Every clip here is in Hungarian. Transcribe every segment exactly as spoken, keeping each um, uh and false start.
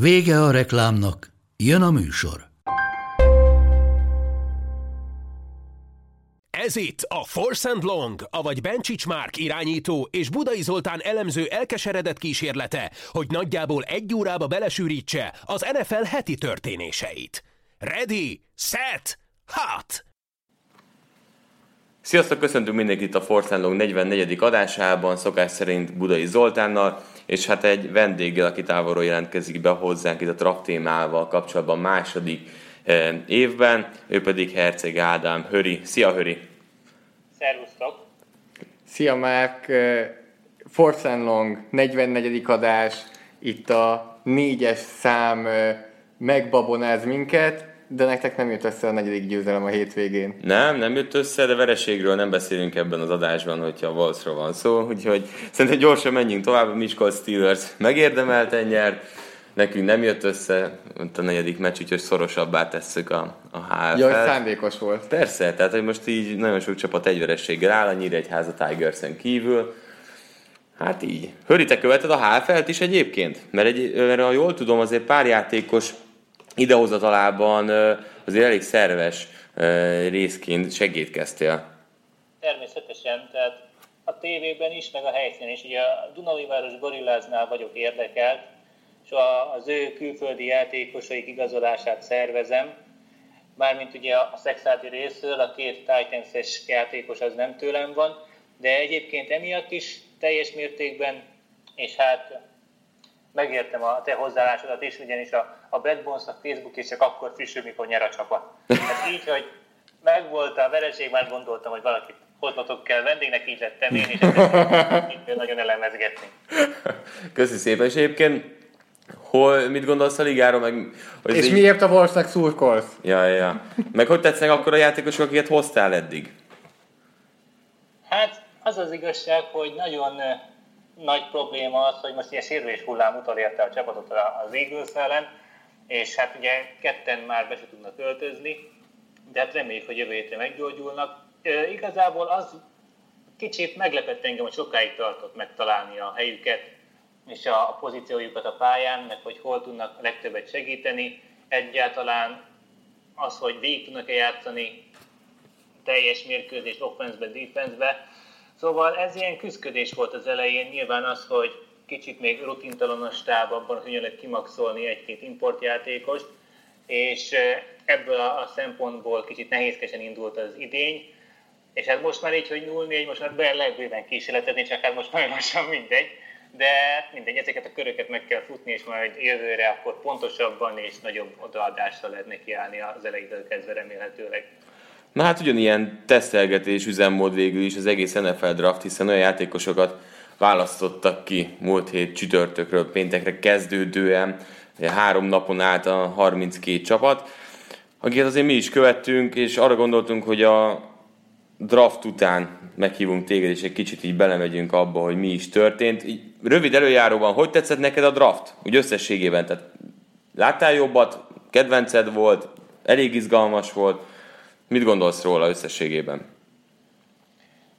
Vége a reklámnak, jön a műsor. Ez itt a Force and Long, avagy Bencsics Márk irányító és Budai Zoltán elemző elkeseredett kísérlete, hogy nagyjából egy órába belesűrítse az en ef el heti történéseit. Ready, set, hot! Sziasztok, köszöntünk mindenkit a Force and Long negyvennegyedik adásában, szokás szerint Budai Zoltánnal, és hát egy vendéggel, aki távolról jelentkezik be hozzánk itt a trap témával kapcsolatban második évben, ő pedig Herceg Ádám Höri. Szia, Höri! Szervusztok! Szia, Márk! Force and Long, negyvennegyedik adás, itt a négyes szám megbabonáz minket, de nektek nem jött össze a negyedik győzelem a hétvégén. Nem, nem jött össze, de vereségről nem beszélünk ebben az adásban, hogyha Wolfsról van szó, úgyhogy szerintem gyorsan menjünk tovább. A Miskolc Steelers megérdemelten nyert, nekünk nem jött össze a negyedik meccs, úgyhogy szorosabbá tesszük a, a há ef el-t. Jaj, szándékos volt. Persze, tehát hogy most így nagyon sok csapat egyverességgel áll, a Nyíregyháza Tigersen kívül. Hát így. Höri, te követed a há ef el-t is egyébként? Mert, egy, mert ha jól tudom, azért pár játékos idehozatalában azért elég szerves részként segítkeztél. Természetesen, tehát a tévében is, meg a helyszínen is. Ugye a Dunaújváros Gorilláznál vagyok érdekelt, és az ő külföldi játékosaik igazolását szervezem. Mármint ugye a szexáti részről, a két Titans-es játékos az nem tőlem van, de egyébként emiatt is teljes mértékben, és hát megértem a te hozzáállásodat is, ugyanis a, a Bad Bones, a Facebook is csak akkor frissül, mikor nyer a csapat. Tehát így, hogy megvolt a vereség, már gondoltam, hogy valakit hoznotok kell vendégnek, így lettem én, és ezt nagyon elemezgetni. Köszi szépen, és egyébként hol, mit gondolsz a ligáról? Meg, és így... miért a Wolfsnak szurkolsz? Ja, ja. Meg hogy tetsznek akkor a játékosok, akiket hoztál eddig? Hát az az igazság, hogy nagyon nagy probléma az, hogy most ilyen sérülés hullám utolérte a csapatot az Eagles ellen, és hát ugye ketten már be se tudnak öltözni, de hát reméljük, hogy jövő hétre meggyógyulnak. E, igazából az kicsit meglepett engem, hogy sokáig tartott megtalálni a helyüket és a pozíciójukat a pályán, meg hogy hol tudnak legtöbbet segíteni. Egyáltalán az, hogy végig tudnak-e játszani teljes mérkőzést offense-be, defense-be. Szóval ez ilyen küzdködés volt az elején, nyilván az, hogy kicsit még rutintalan a stáb abban, hogy jönnek kimaxolni egy-két importjátékost, és ebből a szempontból kicsit nehézkesen indult az idény, és hát most már így, hogy nulla négy, most már be lehet bőven kísérletezni, csak hát most nagyon lassan mindegy, de mindegy, ezeket a köröket meg kell futni, és majd jövőre akkor pontosabban és nagyobb odaadással lehet nekiállni az elejétől kezdve remélhetőleg. Na hát ugyanilyen tesztelgetés üzemmód végül is az egész en ef el draft, hiszen olyan játékosokat választottak ki múlt hét csütörtökről péntekre kezdődően, három napon át a harminckét csapat, akiket azért mi is követtünk, és arra gondoltunk, hogy a draft után meghívunk téged, és egy kicsit így belemegyünk abba, hogy mi is történt. Így rövid előjáróban, hogy tetszett neked a draft? Úgy összességében, tehát láttál jobbat, kedvenced volt, elég izgalmas volt. Mit gondolsz róla összességében?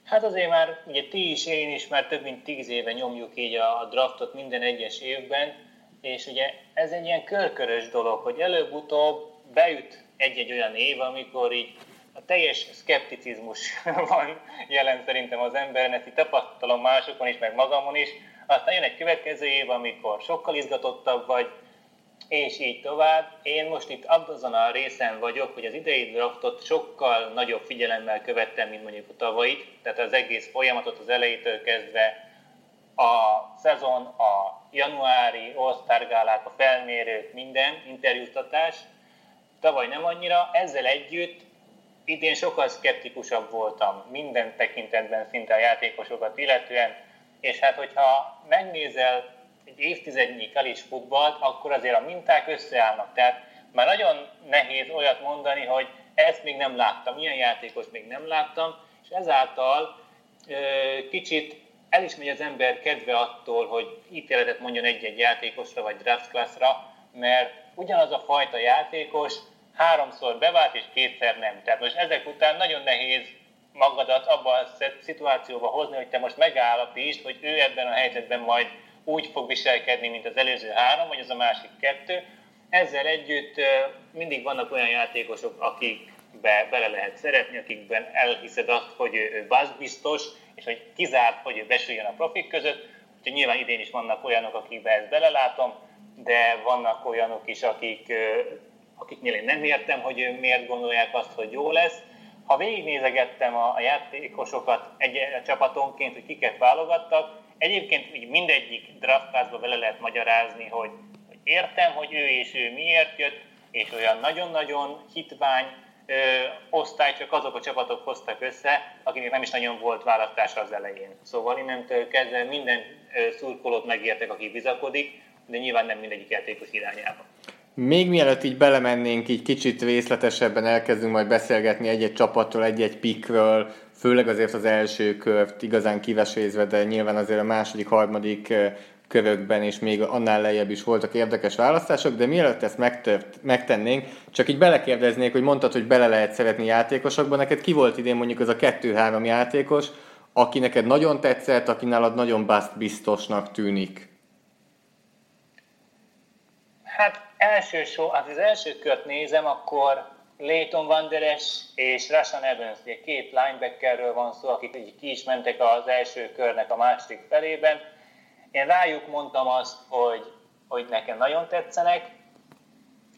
Hát azért már, ugye ti is, én is már több mint tíz éve nyomjuk így a, a draftot minden egyes évben, és ugye ez egy ilyen körkörös dolog, hogy előbb-utóbb beüt egy-egy olyan év, amikor így a teljes szkepticizmus van jelen szerintem az emberen, ezt így tapasztalom másokon is, meg magamon is, aztán jön egy következő év, amikor sokkal izgatottabb vagy, és így tovább. Én most itt abban a részen vagyok, hogy az idei draftot sokkal nagyobb figyelemmel követtem, mint mondjuk a tavalyit. Tehát az egész folyamatot az elejétől kezdve a szezon, a januári All-Star gálák, a felmérők, minden, interjúztatás. Tavaly nem annyira, ezzel együtt idén sokkal szkeptikusabb voltam minden tekintetben, szinte a játékosokat illetően. És hát hogyha megnézel egy évtizednyi kalich futballt, akkor azért a minták összeállnak. Tehát már nagyon nehéz olyat mondani, hogy ezt még nem láttam, ilyen játékost még nem láttam, és ezáltal kicsit el is megy az ember kedve attól, hogy ítéletet mondjon egy-egy játékosra, vagy draft classra, mert ugyanaz a fajta játékos háromszor bevált, és kétszer nem. Tehát most ezek után nagyon nehéz magadat abba a szituációba hozni, hogy te most megállapítsd, hogy ő ebben a helyzetben majd úgy fog viselkedni, mint az előző három, vagy az a másik kettő. Ezzel együtt mindig vannak olyan játékosok, akikbe bele lehet szeretni, akikben elhiszed azt, hogy ő buzzbiztos, és hogy kizárt, hogy ő besüljön a profik között. Úgyhogy nyilván idén is vannak olyanok, akikbe ezt belelátom, de vannak olyanok is, akik, akiknél én nem értem, hogy miért gondolják azt, hogy jó lesz. Ha végignézegettem a játékosokat egy csapatonként, hogy kiket válogattak, egyébként mindegyik draftclassba bele lehet magyarázni, hogy értem, hogy ő és ő miért jött, és olyan nagyon-nagyon hitvány ö, osztály csak azok a csapatok hoztak össze, akinek nem is nagyon volt választása az elején. Szóval innentől kezdve minden ö, szurkolót megértek, aki bizakodik, de nyilván nem mindegyik játékos irányába. Még mielőtt így belemennénk, így kicsit részletesebben elkezdünk majd beszélgetni egy-egy csapatról, egy-egy pickről, főleg azért az első kört igazán kivesézve, de nyilván azért a második, harmadik körökben, és még annál lejjebb is voltak érdekes választások, de mielőtt ezt megtört, megtennénk, csak így belekérdeznék, hogy mondtad, hogy bele lehet szeretni játékosokba, neked ki volt idén mondjuk az a kettő-három játékos, aki neked nagyon tetszett, aki nálad nagyon bust biztosnak tűnik? Hát, első show, hát az első kört nézem, akkor Leighton Van Der Esch és Rashaan Evans, ugye két linebackerről van szó, akik ki is mentek az első körnek a második felében. Én rájuk mondtam azt, hogy, hogy nekem nagyon tetszenek,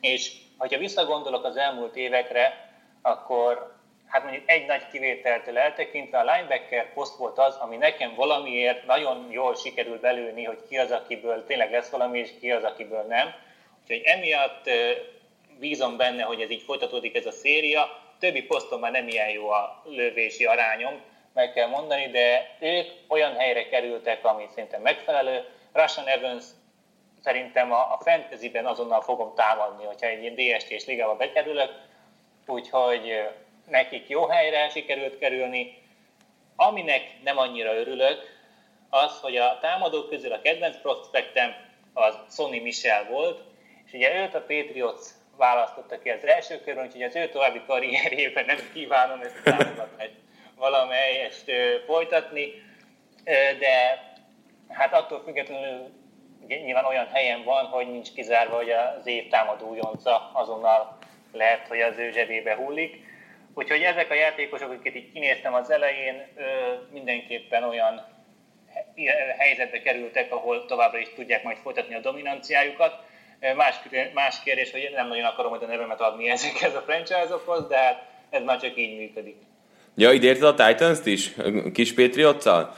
és hogyha visszagondolok az elmúlt évekre, akkor hát mondjuk egy nagy kivételtől eltekintve a linebacker poszt volt az, ami nekem valamiért nagyon jól sikerül belülni, hogy ki az, akiből tényleg lesz valami, és ki az, akiből nem. Úgyhogy emiatt bízom benne, hogy ez így folytatódik ez a széria. Többi poszton már nem ilyen jó a lövési arányom, meg kell mondani, de ők olyan helyre kerültek, ami szerintem megfelelő. Rashaan Evans szerintem a, a fantasyben azonnal fogom támadni, hogyha egy ilyen dé es té-s ligába bekerülök, úgyhogy nekik jó helyre sikerült kerülni. Aminek nem annyira örülök, az, hogy a támadók közül a kedvenc prospektem az Sonny Michel volt, és ugye őt a Patriots választotta ki az első körben, úgyhogy az ő további karrierjében nem kívánom ezt a támogatást valamelyest folytatni, de hát attól függetlenül nyilván olyan helyen van, hogy nincs kizárva, hogy az év támadó újonca azonnal lehet, hogy az ő zsebébe hullik. Úgyhogy ezek a játékosok, akiket így kinéztem az elején, mindenképpen olyan helyzetbe kerültek, ahol továbbra is tudják majd folytatni a dominanciájukat. Más kérdés, hogy nem nagyon akarom majd a nevemet adni ezekhez a franchise-okhoz, de hát ez már csak így működik. Ja, így érted a Titans-t is? Kis Patriots-szal?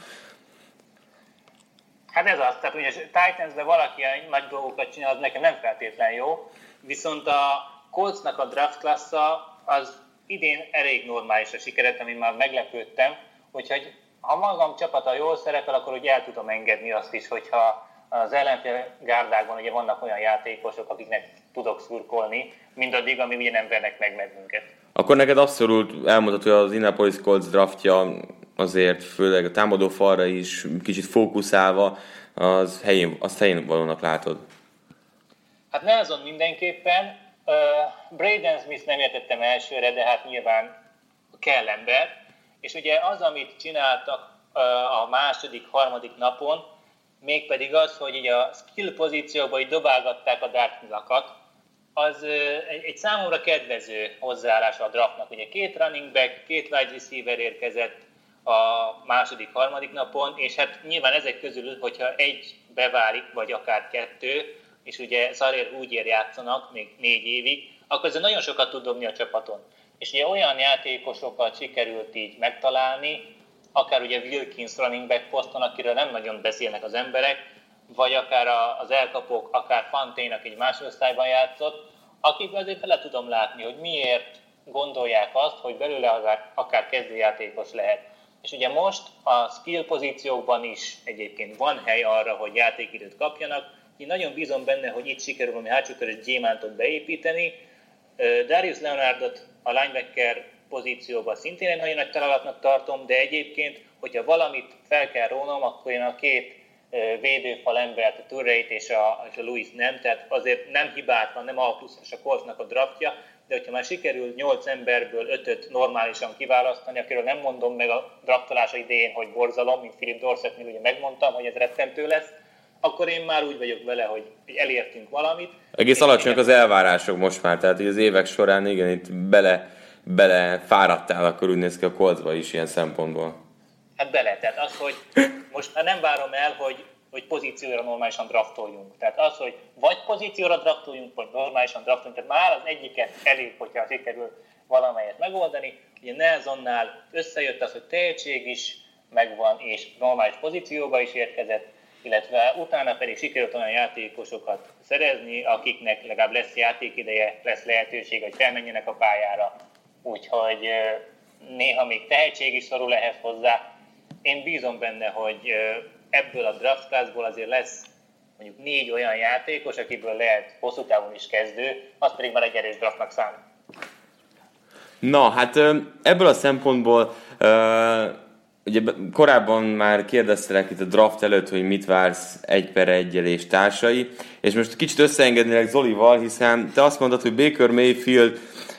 Hát ez az, tehát ugye Titans-ben valaki nagy dolgokat csinál, az nekem nem feltétlen jó, viszont a Colts-nak a draft class-a az idén elég normális a sikeret, amin már meglepődtem, úgyhogy ha magam csapata jól szerepel, akkor ugye el tudom engedni azt is, hogyha az ellenfél gárdákban ugye vannak olyan játékosok, akiknek tudok szurkolni, mindaddig, ami ugye nem vernek meg bennünket. Akkor neked abszolút elmondható, hogy az Indianapolis Colts draftja azért főleg a támadó falra is kicsit fókuszálva, az helyén, azt helyén valónak látod. Hát Nelson mindenképpen. Uh, Braden Smith nem értettem elsőre, de hát nyilván kell ember. És ugye az, amit csináltak uh, a második, harmadik napon, mégpedig az, hogy így a skill pozícióba így dobálgatták a dártnyilakat, az egy számomra kedvező hozzáállása a draftnak. Ugye két running back, két wide receiver érkezett a második, harmadik napon, és hát nyilván ezek közül, hogyha egy beválik, vagy akár kettő, és ugye Szarér Húgyér játszanak még négy évig, akkor ez nagyon sokat tud dobni a csapaton. És ugye olyan játékosokat sikerült így megtalálni, akár ugye Wilkins running back poszton, akiről nem nagyon beszélnek az emberek, vagy akár az elkapók, akár Fonténak egy másodosztályban játszott, akik azért bele tudom látni, hogy miért gondolják azt, hogy belőle akár kezdőjátékos lehet. És ugye most a skill pozíciókban is egyébként van hely arra, hogy játékidőt kapjanak. Én nagyon bízom benne, hogy itt sikerül valami hátsókörös gyémántot beépíteni. Darius Leonardot a linebacker pozícióban szintén egy nagyon nagy találatnak tartom, de egyébként, hogyha valamit fel kell rónom, akkor én a két védőfal embert, a Turreit és a, a Lewis nem, tehát azért nem hibátlan, nem A pluszos a Coltsnak a draftja, de hogyha már sikerül nyolc emberből ötöt normálisan kiválasztani, akiről nem mondom meg a draftolása idején, hogy borzalom, mint Philip Dorsettnél ugye megmondtam, hogy ez rettentő lesz, akkor én már úgy vagyok vele, hogy elértünk valamit. Egész alacsonyak az elvárások most már, tehát hogy az évek során igen, itt bele, bele fáradtál, akkor úgy néz ki a Coltsba is ilyen szempontból. Hát bele, tehát az, hogy most már nem várom el, hogy, hogy pozícióra normálisan draftoljunk. Tehát az, hogy vagy pozícióra draftoljunk, vagy normálisan draftoljunk, tehát már az egyiket elég, hogyha sikerül valamelyet megoldani. Ugye Nelsonnál összejött az, hogy tehetség is megvan, és normális pozícióba is érkezett, illetve utána pedig sikerült olyan játékosokat szerezni, akiknek legalább lesz játékideje, lesz lehetőség, hogy felmenjenek a pályára. Úgyhogy néha még tehetség is szorul ehhez hozzá. Én bízom benne, hogy ebből a draft classból azért lesz mondjuk négy olyan játékos, akiből lehet hosszú távon is kezdő, az pedig már egy erős draftnak számít. Na, hát ebből a szempontból ugye korábban már kérdeztelek itt a draft előtt, hogy mit vársz egy per egyel és társai, és most kicsit összeengednélek Zolival, hiszen te azt mondod, hogy Baker Mayfield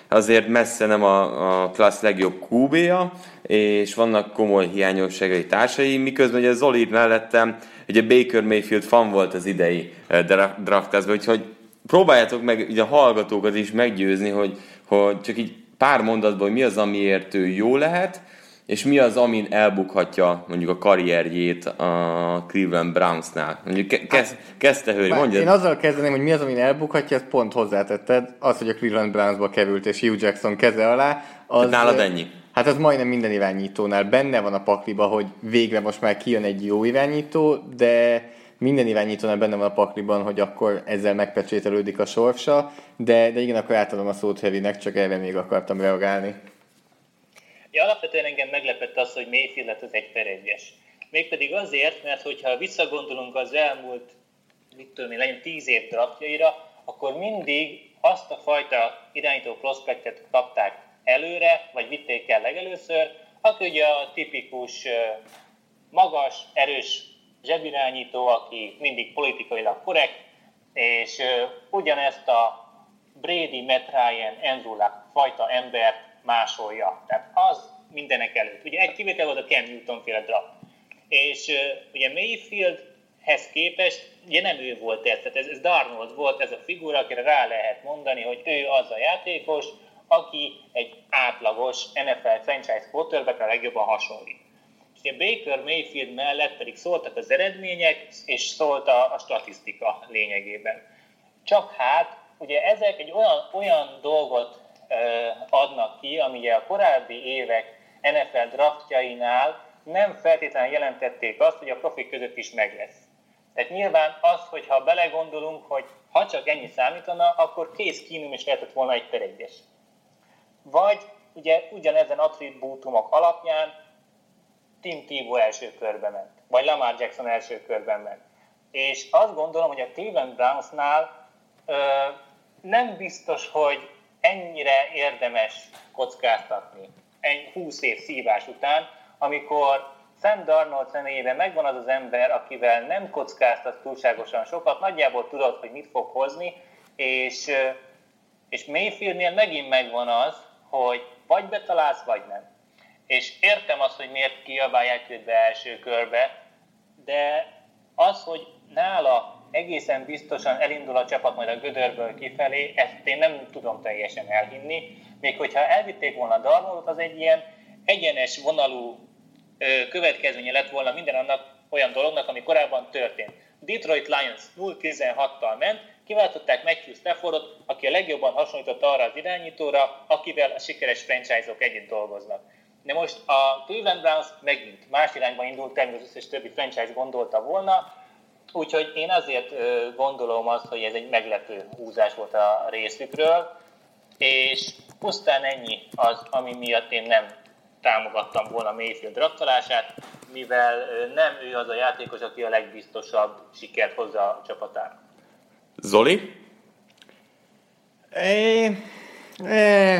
azért messze nem a, a klassz legjobb kú bé-ja, és vannak komoly hiányosságai társai, miközben ugye Zoli mellettem, ugye Baker Mayfield fan volt az idei draftclassban, úgyhogy próbáljátok meg ugye a hallgatókat is meggyőzni, hogy, hogy csak így pár mondatban, hogy mi az, amiért ő jó lehet, és mi az, amin elbukhatja mondjuk a karrierjét a Cleveland Brownsnál. Mondjuk kezd, kezdte Hőri, mondjad. Én azzal kezdeném, hogy mi az, amin elbukhatja, ezt pont hozzátetted. Az, hogy a Cleveland Brownsba került, és Hugh Jackson keze alá. Az, nálad ennyi? Hát az majdnem minden irányítónál benne van a pakliba, hogy végre most már kijön egy jó irányító, de minden irányítónál benne van a pakliban, hogy akkor ezzel megpecsételődik a sorsa, de, de igen, akkor átadom a szót Hőrinek, csak erre még akartam reagálni. Ja, alapvetően engem meglepett az, hogy Mayfield lett az egy per egyes. Mégpedig azért, mert hogyha visszagondolunk az elmúlt, mit tudom én, legyen tíz év draftjaira, akkor mindig azt a fajta irányító prospektet kapták előre, vagy vitték el legelőször, aki ugye a tipikus magas, erős zsebirányító, aki mindig politikailag korrekt, és ugyanezt a Brady, Matt Ryan, Andrew Luck fajta embert másolja. Tehát az mindenek előtt. Ugye egy kivétel volt a Cam Newton-féle draft. És uh, ugye Mayfieldhez képest, ugye nem ő volt ez, tehát ez, ez Darnold volt ez a figura, akire rá lehet mondani, hogy ő az a játékos, aki egy átlagos en ef el franchise quarterbackre legjobban hasonlít. És ugye Baker Mayfield mellett pedig szóltak az eredmények, és szólt a, a statisztika lényegében. Csak hát, ugye ezek egy olyan, olyan dolgot adnak ki, ami a korábbi évek en ef el draftjainál nem feltétlenül jelentették azt, hogy a profik között is meg lesz. Tehát nyilván az, hogyha belegondolunk, hogy ha csak ennyi számítana, akkor Case Keenum is lehetett volna egy per egyes. Vagy ugye ugyanezen attribútumok alapján Tim Tebow első körbe ment, vagy Lamar Jackson első körben ment. És azt gondolom, hogy a Cleveland Brownsnál ö, nem biztos, hogy ennyire érdemes kockáztatni egy húsz év szívás után, amikor Sam Darnold személyében megvan az az ember, akivel nem kockáztat túlságosan sokat, nagyjából tudod, hogy mit fog hozni, és, és Mayfieldnél megint megvan az, hogy vagy betalálsz, vagy nem. És értem azt, hogy miért kiabálják őt be első körbe, de az, hogy nála egészen biztosan elindul a csapat majd a gödörből kifelé, ezt én nem tudom teljesen elhinni. Még hogyha elvitték volna a Darnoldot, az egy ilyen egyenes vonalú következménye lett volna minden annak olyan dolognak, ami korábban történt. Detroit Lions nulla tizenhattal ment, kiváltották Matthew Staffordot, aki a legjobban hasonlított arra az irányítóra, akivel a sikeres franchise-ok együtt dolgoznak. De most a Cleveland Browns megint más irányba indult, természetesen az összes többi franchise gondolta volna, úgyhogy én azért gondolom azt, hogy ez egy meglepő húzás volt a részükről, és pusztán ennyi az, ami miatt én nem támogattam volna Mayfield draftolását, mivel nem ő az a játékos, aki a legbiztosabb sikert hozza a csapatának. Zoli? É, é,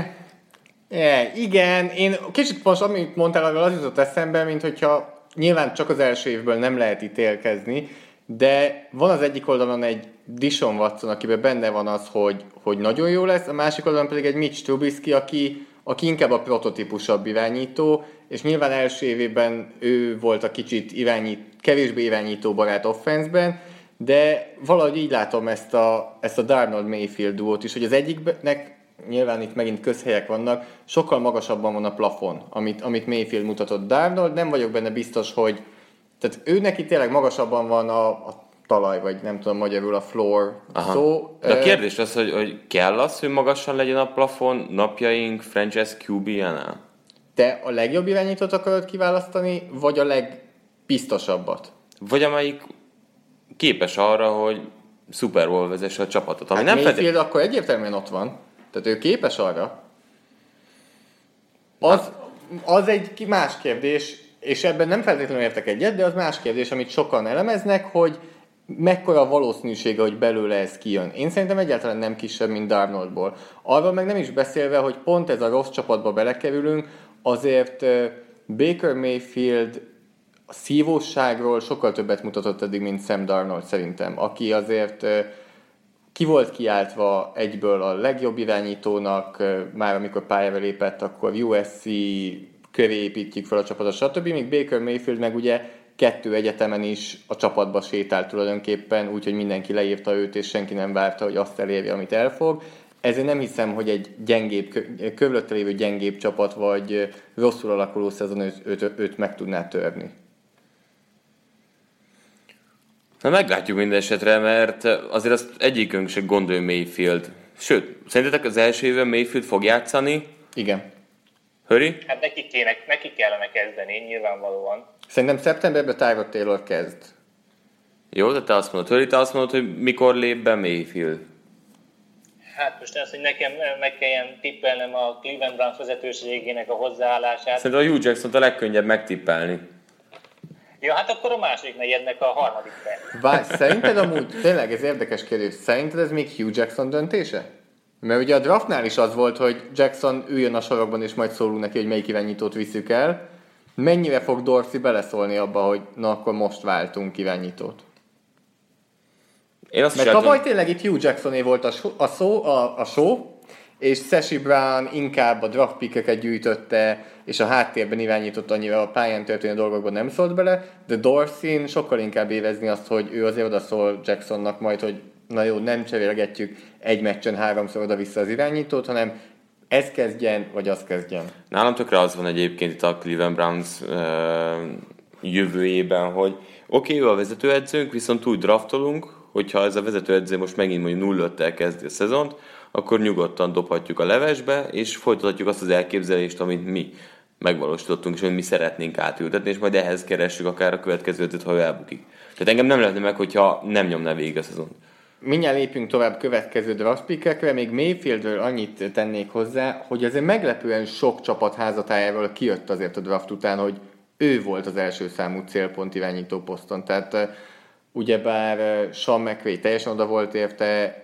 é, igen, én kicsit most, amit mondtál, arról az jutott eszembe, mint hogyha nyilván csak az első évből nem lehet ítélkezni, de van az egyik oldalon egy Dishon Watson, akiben benne van az, hogy, hogy nagyon jó lesz, a másik oldalon pedig egy Mitch Trubisky, aki, aki inkább a prototípusabb irányító, és nyilván első évében ő volt a kicsit irányít, kevésbé irányító barát offenszben, de valahogy így látom ezt a, ezt a Darnold Mayfield duót is, hogy az egyiknek, nyilván itt megint közhelyek vannak, sokkal magasabban van a plafon, amit, amit Mayfield mutatott. Darnold, nem vagyok benne biztos, hogy tehát ő neki tényleg magasabban van a, a talaj, vagy nem tudom magyarul a floor Aha. szó. De a kérdés az, hogy, hogy kell az, hogy magasan legyen a plafon napjaink franchise Q B-jánál? Te a legjobb irányítót akarod kiválasztani, vagy a legbiztosabbat? Vagy amelyik képes arra, hogy Super Bowl vezesse a csapatot. Ami hát nem Mayfield pedig... akkor egyértelműen ott van. Tehát ő képes arra. Az, az egy más kérdés, és ebben nem feltétlenül értek egyet, de az más kérdés, amit sokan elemeznek, hogy mekkora a valószínűsége, hogy belőle ez kijön. Én szerintem egyáltalán nem kisebb, mint Darnoldból. Arról meg nem is beszélve, hogy pont ez a rossz csapatba belekerülünk, azért Baker Mayfield a szívósságról sokkal többet mutatott eddig, mint Sam Darnold szerintem, aki azért ki volt kiáltva egyből a legjobb irányítónak, már amikor pályára lépett, akkor U S C köré építjük fel a csapatot, stb. Míg Baker Mayfield meg ugye kettő egyetemen is a csapatba sétált tulajdonképpen, úgyhogy mindenki leírta őt, és senki nem várta, hogy azt elérje, amit elfog. Ezért nem hiszem, hogy egy gyengébb, körülötte lévő gyengébb csapat, vagy rosszul alakuló szezon őt, őt, őt meg tudná törni. Na meglátjuk minden esetre, mert azért azt egyikünk se gondolja Mayfield. Sőt, szerintetek az első évben Mayfield fog játszani? Igen. Höri? Hát neki, kéne, neki kellene kezdeni, nyilvánvalóan. Szerintem szeptemberben Tyrod Taylor kezd. Jó, de te azt mondod, Höri, te azt mondod, hogy mikor lép be Mayfield? Hát most az, hogy nekem meg kelljen tippelnem a Cleveland Browns vezetőségének a hozzáállását. Szerintem a Hugh Jackson-t a legkönnyebb megtippelni. Ja, hát akkor a másik negyednek a harmadik perc. Várj, szerinted amúgy, tényleg ez érdekes kérdés, szerinted ez még Hugh Jackson döntése? Mert ugye a draftnál is az volt, hogy Jackson üljön a sorokban, és majd szólunk neki, hogy melyik irányítót viszük el. Mennyire fog Dorsey beleszólni abba, hogy na akkor most váltunk irányítót? Én azt Mert tavaly tényleg itt Hugh Jacksoné volt a, so, a, szó, a, a show, és Sashi Brown inkább a draft pickeket gyűjtötte, és a háttérben irányított, annyira a pályán történő dolgokban nem szólt bele, de Dorsey sokkal inkább érezni azt, hogy ő azért oda szól Jacksonnak majd, hogy na jó, nem cserélgetjük egy meccsen háromszor oda-vissza az irányítót, hanem ez kezdjen, vagy az kezdjen. Nálam tökre az van egyébként itt a Cleveland Browns uh, jövőjében, hogy oké, okay, ő a vezetőedzőnk, viszont úgy draftolunk, hogyha ez a vezetőedző most megint mondjuk null öttel kezdi a szezont, akkor nyugodtan dobhatjuk a levesbe, és folytatjuk azt az elképzelést, amit mi megvalósítottunk, és amit mi szeretnénk átültetni, és majd ehhez keressük akár a következő ötöt, ha ő elbukik. Tehát engem nem lehetne meg, hogyha nem nyomná végig a szezont. Mindjárt lépünk tovább következő draft pickekre, még Mayfieldről annyit tennék hozzá, hogy azért meglepően sok csapat házatájáról kijött azért a draft után, hogy ő volt az első számú célpont irányító poszton. Tehát ugyebár Sean McVay teljesen oda volt érte,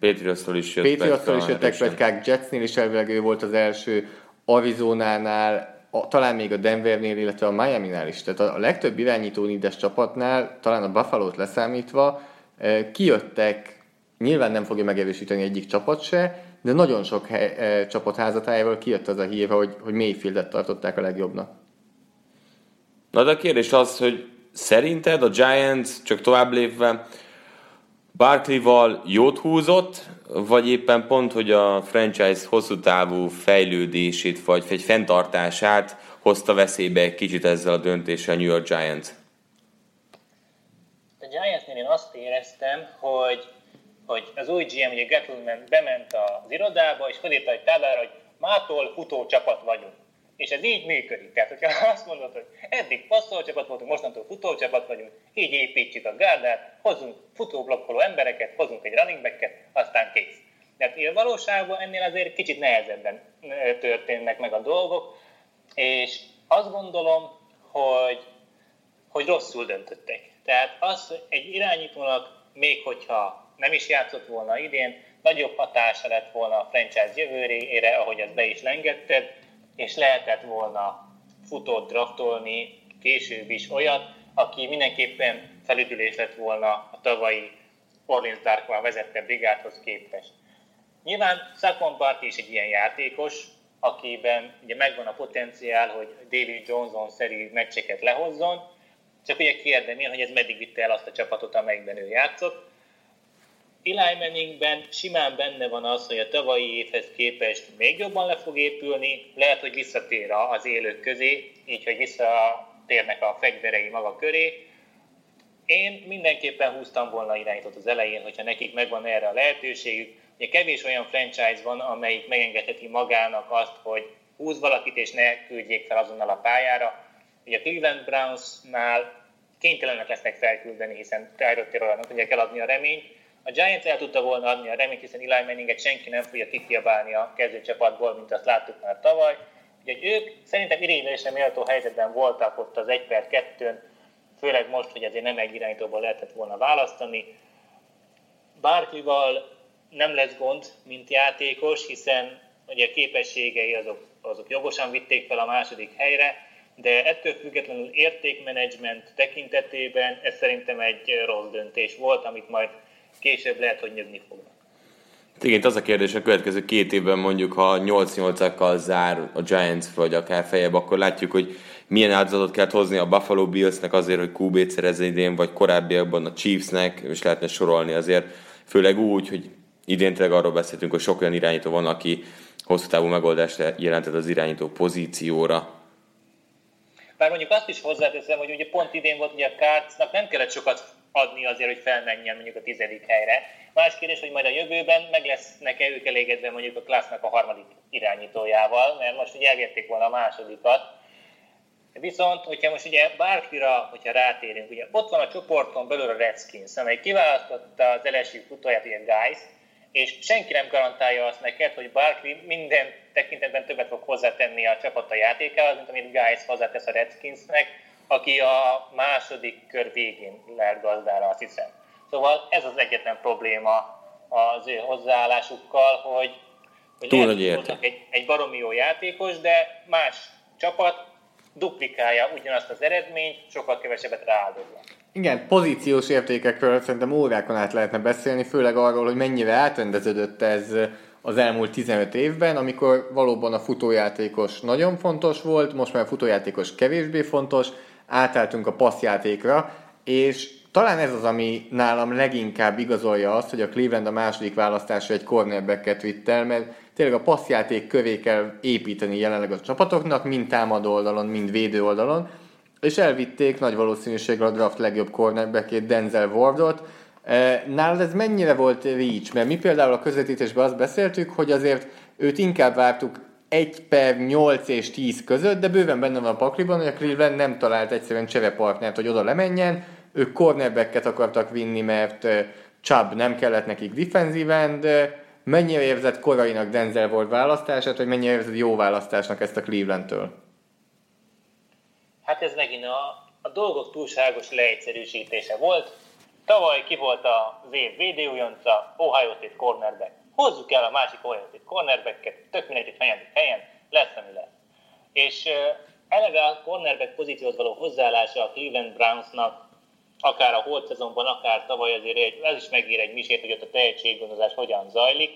Patriots-tól is jöttek pletykák, Jetsnél is elvileg ő volt az első, Arizonánál, a, talán még a Denvernél, illetve a Miaminál is. Tehát a legtöbb irányító nides csapatnál, talán a Buffalót leszámítva, kijöttek, nyilván nem fogja megerősíteni egyik csapat se, de nagyon sok hely, csapat házatájával kijött az a hír, hogy, hogy Mayfieldet tartották a legjobbnak. Na de a kérdés az, hogy szerinted a Giants, csak tovább lépve, Barkley-val jót húzott, vagy éppen pont, hogy a franchise hosszú távú fejlődését, vagy egy fenntartását hozta veszélybe egy kicsit ezzel a döntéssel a New York Giants? A Giantsnél én azt éreztem, hogy, hogy az új gé em, ugye Gettleman bement az irodába, és felírta egy táblára, hogy mától futó csapat vagyunk. És ez így működik. Tehát, hogyha azt mondod, hogy eddig passzoló csapat voltunk, mostantól futó csapat vagyunk, így építjük a gárdát, hozunk futóblokkoló embereket, hozunk egy running backet, aztán kész. De valóságban ennél azért kicsit nehezebben történnek meg a dolgok. és azt gondolom, hogy, hogy rosszul döntöttek. Tehát az egy irányítónak, még hogyha nem is játszott volna idén, nagyobb hatása lett volna a franchise jövőjére, ahogy ezt be is lengetted, és lehetett volna futót draftolni később is olyat, aki mindenképpen felüdülés lett volna a tavalyi Orleans Darkman vezette brigádhoz képest. Nyilván Saquon Barkley is egy ilyen játékos, akiben ugye megvan a potenciál, hogy David Johnson-szerű meccseket lehozzon, csak ugye kérdemén, hogy ez meddig vitte el azt a csapatot, amelyikben ő játszott. Eli Manningben simán benne van az, hogy a tavalyi évhez képest még jobban le fog épülni, lehet, hogy visszatér az élők közé, így, hogy visszatérnek a fegyverei maga köré. Én mindenképpen húztam volna irányított az elején, hogyha nekik megvan erre a lehetőségük. Ugye kevés olyan franchise van, amelyik megengedheti magának azt, hogy húz valakit és ne küldjék fel azonnal a pályára. Ugye a Cleveland Brownsnál kénytelenek lesznek felküldeni, hiszen Tyrod Taylornak tudják eladni a reményt. A Giants el tudta volna adni a reményt, hiszen Eli Manninget senki nem fogja kikiabálni a kezdőcsapatból, mint azt láttuk már tavaly. Ugye ők szerintem irigylésre méltó helyzetben voltak ott az egy per kettőn, főleg most, hogy ezért nem egy irányítóból lehetett volna választani. Barkleyval nem lesz gond, mint játékos, hiszen ugye a képességei azok, azok jogosan vitték fel a második helyre, de ettől függetlenül értékmenedzsment tekintetében ez szerintem egy rossz döntés volt, amit majd később lehet, hogy nyögni fognak. Igen, az a kérdés, a következő két évben mondjuk, ha nyolc nyolcakkal zár a Giants, vagy akár feljebb, akkor látjuk, hogy milyen áldozatot kell hozni a Buffalo Billsnek azért, hogy kú bét szerezze idén, vagy korábbiakban a Chiefsnek, és lehetne sorolni azért, főleg úgy, hogy idén tényleg arról beszéltünk, hogy sok olyan irányító van, aki hosszú távú megoldást jelentett az irányító pozícióra. Bár mondjuk azt is hozzáteszem, hogy ugye pont idén volt, hogy a Cardsnak nem kellett sokat adni azért, hogy felmenjen mondjuk a tizedik helyre. Más kérdés, hogy majd a jövőben meg lesznek-e ők elégedve mondjuk a klassznak a harmadik irányítójával, mert most ugye elérték volna a másodikat. Viszont, hogyha most ugye Barkleyra, hogyha rátérünk, ugye ott van a csoporton belül a Redskins, amely kiválasztotta az el es u futóját, ugye Guys, és senki nem garantálja azt neked, hogy Barkley minden tekintetben többet fog hozzátenni a csapata játékához, mint amit Guys hozzátesz a Redskinsnek, aki a második kör végén lehet gazdára, azt hiszem. Szóval ez az egyetlen probléma az ő hozzáállásukkal, hogy, hogy egy, egy baromi jó játékos, de más csapat duplikálja ugyanazt az eredményt, sokkal kevesebbet rááldozva. Igen, pozíciós értékekről szerintem órákon át lehetne beszélni, főleg arról, hogy mennyire átrendeződött ez az elmúlt tizenöt évben, amikor valóban a futójátékos nagyon fontos volt, most már a futójátékos kevésbé fontos, átálltunk a passzjátékra, és talán ez az, ami nálam leginkább igazolja azt, hogy a Cleveland a második választásra egy cornerbacket vitt el, mert tényleg a passzjáték kövé kell építeni jelenleg a csapatoknak, mind támadó oldalon, mind védő oldalon, és elvitték nagy valószínűséggel a draft legjobb cornerbackét, Denzel Wardot. Nálad ez mennyire volt reach? Mert mi például a közvetítésben azt beszéltük, hogy azért őt inkább vártuk egy per nyolc és tíz között, de bőven benne van a pakliban, hogy a Cleveland nem talált egyszerűen cserepartnert, hogy oda lemenjen. Ők cornerbacket akartak vinni, mert Chubb nem kellett nekik defensíven, de mennyire érzett korainak Denzel Ward választását, vagy mennyire érzett jó választásnak ezt a Clevelandtől? Hát ez megint a, a dolgok túlságos leegyszerűsítése volt. Tavaly ki volt az év védőújonca, Ohio State cornerback. Hozzuk el a másik Ohio State cornerbacket, tök mindegy, hogy hanyadik helyen, lesz, ami lesz. És eleve a cornerback pozícióhoz való hozzáállása a Cleveland Brownsnak, akár a holt szezonban, akár tavaly, azért ez is megír egy misét, hogy ott a tehetséggondozás hogyan zajlik.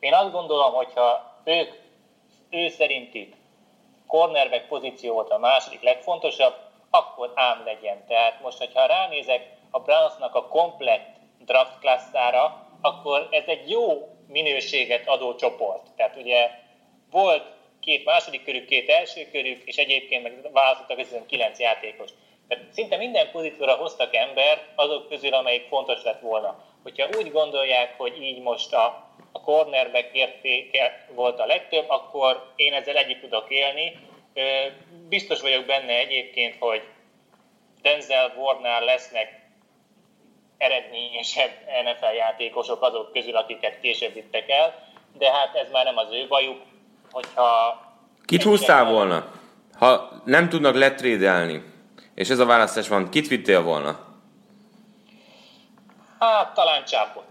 Én azt gondolom, hogyha ők, ő szerinti cornerback pozíció volt a második legfontosabb, akkor ám legyen. Tehát most, hogyha ránézek a Brownsnak a komplett draft klasszára, akkor ez egy jó minőséget adó csoport. Tehát ugye volt két második körük, két első körük, és egyébként meg választottak összesen kilenc játékos. Tehát szinte minden pozícióra hoztak embert azok közül, amelyik fontos lett volna. Hogyha úgy gondolják, hogy így most a, a cornerback értéke volt a legtöbb, akkor én ezzel együtt tudok élni. Biztos vagyok benne egyébként, hogy Denzel Wardnál lesznek eredményesebb en ef el játékosok azok közül, akiket később vittek el, de hát ez már nem az ő bajuk, hogyha... Kit húztál volna? Ha nem tudnak letrédelni, és ez a választás van, kit vittél volna? Hát, talán Csápot.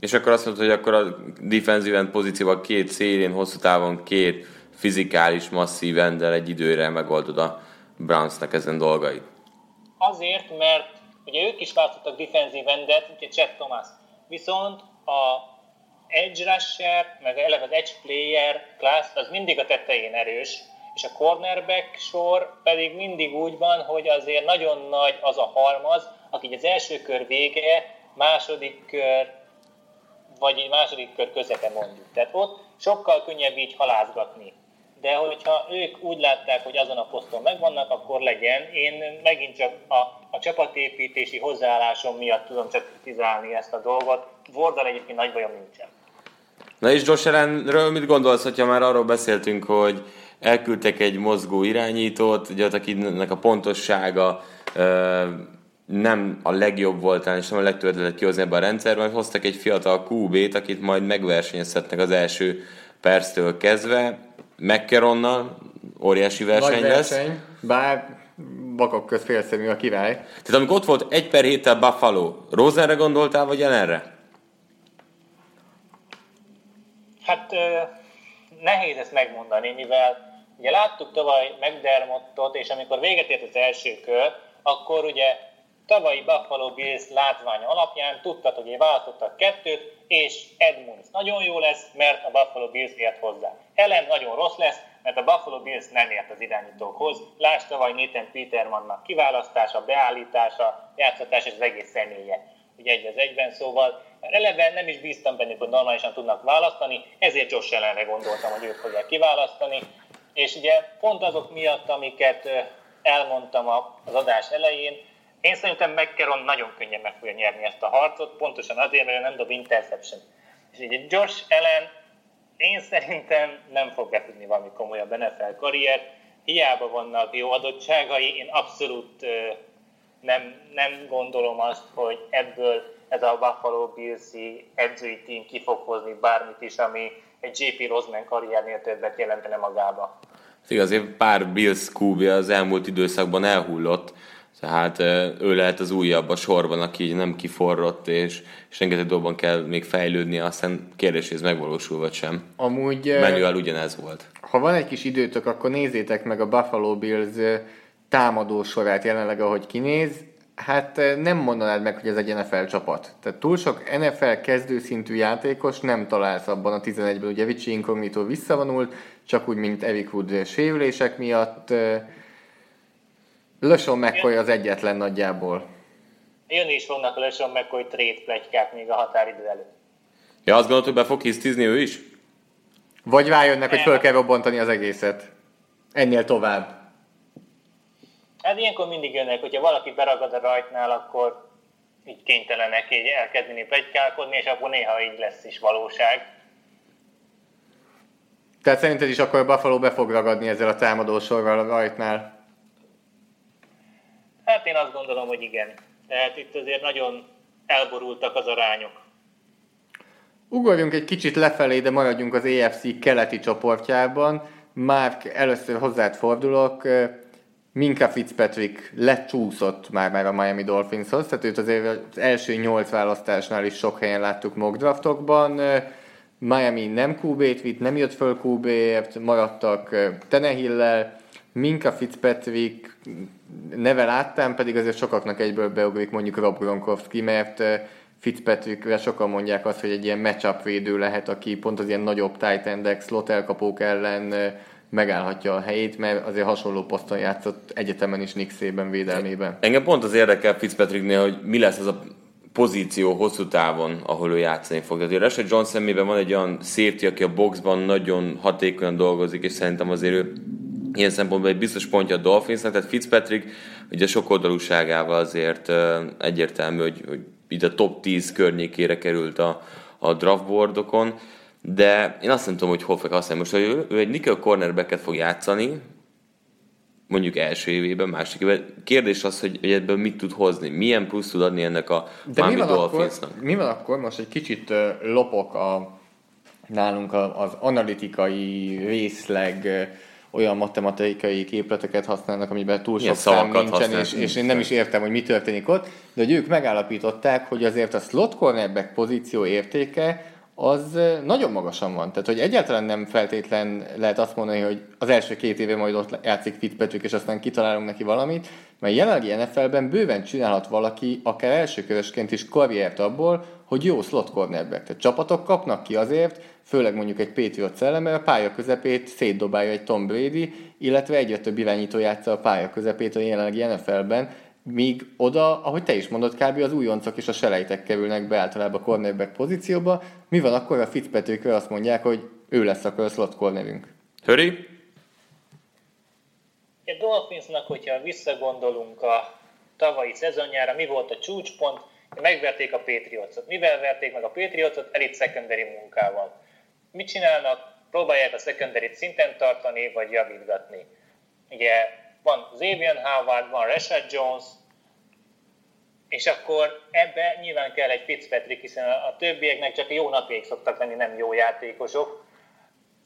És akkor azt mondod, hogy akkor a defensive end pozícióban két szélén, hosszú távon két fizikális, masszív enddel egy időre megoldod a Brownsnak ezen dolgait. Azért, mert ugye ők is választottak defensive endet, ugye Chad Thomas. Viszont a edge rusher, meg eleve az edge player class, az mindig a tetején erős, és a cornerback sor pedig mindig úgy van, hogy azért nagyon nagy az a halmaz, aki az első kör vége, második kör, vagy egy második kör közepe mondjuk. Tehát ott sokkal könnyebb így halázgatni. De hogyha ők úgy látták, hogy azon a poszton megvannak, akkor legyen. Én megint csak a, a csapatépítési hozzáállásom miatt tudom csak kritizálni ezt a dolgot. Vorddal egyébként nagy bajom nincsen. Na és Josh Allenről mit gondolsz, hogyha már arról beszéltünk, hogy elküldtek egy mozgó irányítót, ugye akinek a pontossága ö, nem a legjobb volt, és nem a legtöbbet lehet kihozni ebben a rendszerben, hoztak egy fiatal kú bét, akit majd megversenyezhetnek az első perctől kezdve. McCarronnal óriási verseny lesz. Nagy verseny, bár vakok közt félszemű a király. Tehát amikor ott volt egy per héttel Buffalo, Rosenre gondoltál, vagy Allenre? Hát euh, nehéz ezt megmondani, mivel ugye láttuk tavaly McDermottot, és amikor véget ért az első kör, akkor ugye tavalyi Buffalo Bills látványa alapján tudtad, hogy választottak kettőt, és Edmunds nagyon jó lesz, mert a Buffalo Bills ért hozzá. Allen nagyon rossz lesz, mert a Buffalo Bills nem ért az irányítókhoz. Lásd tavaly Nathan Petermannak kiválasztása, beállítása, játszatás és az egész személye. Ugye egy az egyben, szóval eleve nem is bíztam benne, hogy normálisan tudnak választani, ezért Josh Allenre gondoltam, hogy őt fogják kiválasztani. És ugye pont azok miatt, amiket elmondtam az adás elején, én szerintem McCarron nagyon könnyen meg fogja nyerni ezt a harcot, pontosan azért, mert nem dob interception. És ugye Josh Allen én szerintem nem fog befutni valami komolyabb en ef el karriert, hiába vannak jó adottságai, én abszolút nem, nem gondolom azt, hogy ebből ez a Buffalo Bills-i edzői tím ki fog hozni bármit is, ami egy jé pé Roseman karriernél többet jelentene magába. Igaz, épp pár Bills kú bé az elmúlt időszakban elhullott, tehát ő lehet az újabb a sorban, aki így nem kiforrott, és, és rengeteg dologban kell még fejlődnie, aztán kérdés, hogy ez megvalósul, vagy sem. Amúgy... Menüvel ugyanez volt. Ha van egy kis időtök, akkor nézzétek meg a Buffalo Bills támadó sorát jelenleg, ahogy kinéz. Hát nem mondanád meg, hogy ez egy en ef el csapat. Tehát túl sok en ef el kezdőszintű játékos nem találsz abban a tizenegyben. Ugye Vichy Incognito visszavonult, csak úgy, mint Eric Wood sérülések miatt... LeSean McCoy az egyetlen nagyjából. Jönni is fognak a LeSean McCoy trade pletykák még a határidő előtt. Ja, azt gondolod, hogy be fog hisztizni ő is? Vagy rájönnek, hogy föl kell robbantani az egészet. Ennél tovább. Hát ilyenkor mindig jönnek, hogyha valaki beragad a rajtnál, akkor így kénytelenek így elkezdeni pletykálkodni, és akkor néha így lesz is valóság. Tehát szerinted is akkor Buffalo be fog ragadni ezzel a támadósorral a rajtnál? Hát én azt gondolom, hogy igen. Tehát itt azért nagyon elborultak az arányok. Ugorjunk egy kicsit lefelé, de maradjunk az á ef cé keleti csoportjában. Márk, először hozzád fordulok. Minka Fitzpatrick lecsúszott már már a Miami Dolphinshoz, tehát őt azért az első nyolc választásnál is sok helyen láttuk mock draftokban. Miami nem kú bét vitt, nem jött föl kú béért, maradtak Tenehill-lel. Minka Fitzpatrick neve láttam, pedig azért sokaknak egyből beugrik mondjuk Rob Gronkowski, mert Fitzpatrickre sokan mondják azt, hogy egy ilyen matchup védő lehet, aki pont az ilyen nagyobb tight endek, slot elkapók ellen megállhatja a helyét, mert azért hasonló poszton játszott egyetemen is Knicksében védelmében. Engem pont az érdekel Fitzpatricknél, hogy mi lesz az a pozíció hosszú távon, ahol ő játszani fog. Tehát Rashad Johnson szemében van egy olyan safety, aki a boxban nagyon hatékonyan dolgozik, és szerintem azért ő ilyen szempontból egy biztos pontja a Dolphinsnak, tehát Fitzpatrick ugye sok oldalúságával azért egyértelmű, hogy, hogy itt a top tíz környékére került a, a draftboardokon, de én azt nem tudom, hogy hol fog használni most, hogy ő, ő egy nickel cornerbacket fog játszani, mondjuk első évében, másik évben. Kérdés az, hogy ebből mit tud hozni, milyen plusz tud adni ennek a Miami Dolphinsnak. Akkor, mi van akkor, most egy kicsit lopok a, nálunk az analitikai részleg olyan matematikai képleteket használnak, amiben túl sok szám nincsen, és, és én nem is értem, hogy mi történik ott, de hogy ők megállapították, hogy azért a slot cornerback pozíció értéke az nagyon magasan van. Tehát, hogy egyáltalán nem feltétlen lehet azt mondani, hogy az első két éve majd ott játszik Fitzpatrick, és aztán kitalálunk neki valamit, mert jelenlegi en ef el-ben bőven csinálhat valaki, akár elsőkörösként is karriert abból, hogy jó slot cornerback. Tehát csapatok kapnak ki azért, főleg mondjuk egy Patriot szellemmel, a pálya közepét szétdobálja egy Tom Brady, illetve egyre több irányító játsza a pálya közepét a jelenlegi en ef el-ben, míg oda, ahogy te is mondod, kb. Az újoncok és a selejtek kerülnek be általában a cornerback pozícióba. Mi van akkor, a Fitzpatrickről azt mondják, hogy ő lesz akkor a slot cornerünk? Höri? A Dolphinsnak, hogyha visszagondolunk a tavalyi szezonjára, mi volt a csúcspont? Megverték a Patriotsot. Mivel verték meg a Patriotsot? Elite secondary munkával. Mit csinálnak? Próbálják a secondaryt szinten tartani, vagy javítgatni. Ugye van Xavier Howard, van Rashad Jones, és akkor ebbe nyilván kell egy Fitzpatrick, hiszen a többieknek csak jó napjaik szoktak lenni, nem jó játékosok.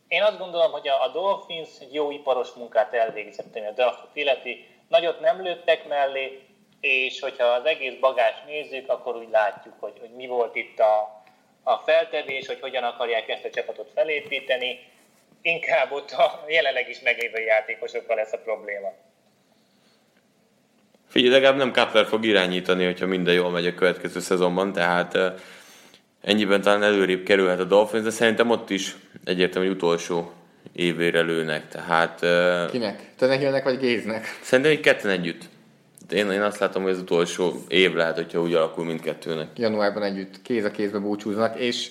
Én azt gondolom, hogy a Dolphins jó iparos munkát elvégzett, ami a draftot illeti. Nagyot nem lőttek mellé, és hogyha az egész bagást nézzük, akkor úgy látjuk, hogy, hogy mi volt itt a, a feltevés, hogy hogyan akarják ezt a csapatot felépíteni. Inkább ott a jelenleg is meglévő játékosokkal lesz a probléma. Figyelj, legalább nem Cutler fog irányítani, hogyha minden jól megy a következő szezonban, tehát ennyiben talán előrébb kerülhet a Dolphins, de szerintem ott is egyértelmű utolsó évére lőnek. Tehát, kinek? Te nekülnek vagy Géznek? Szerintem így ketten együtt. Én, én azt látom, hogy az utolsó év lehet, hogyha úgy alakul mindkettőnek. Januárban együtt kéz a kézbe búcsúznak, és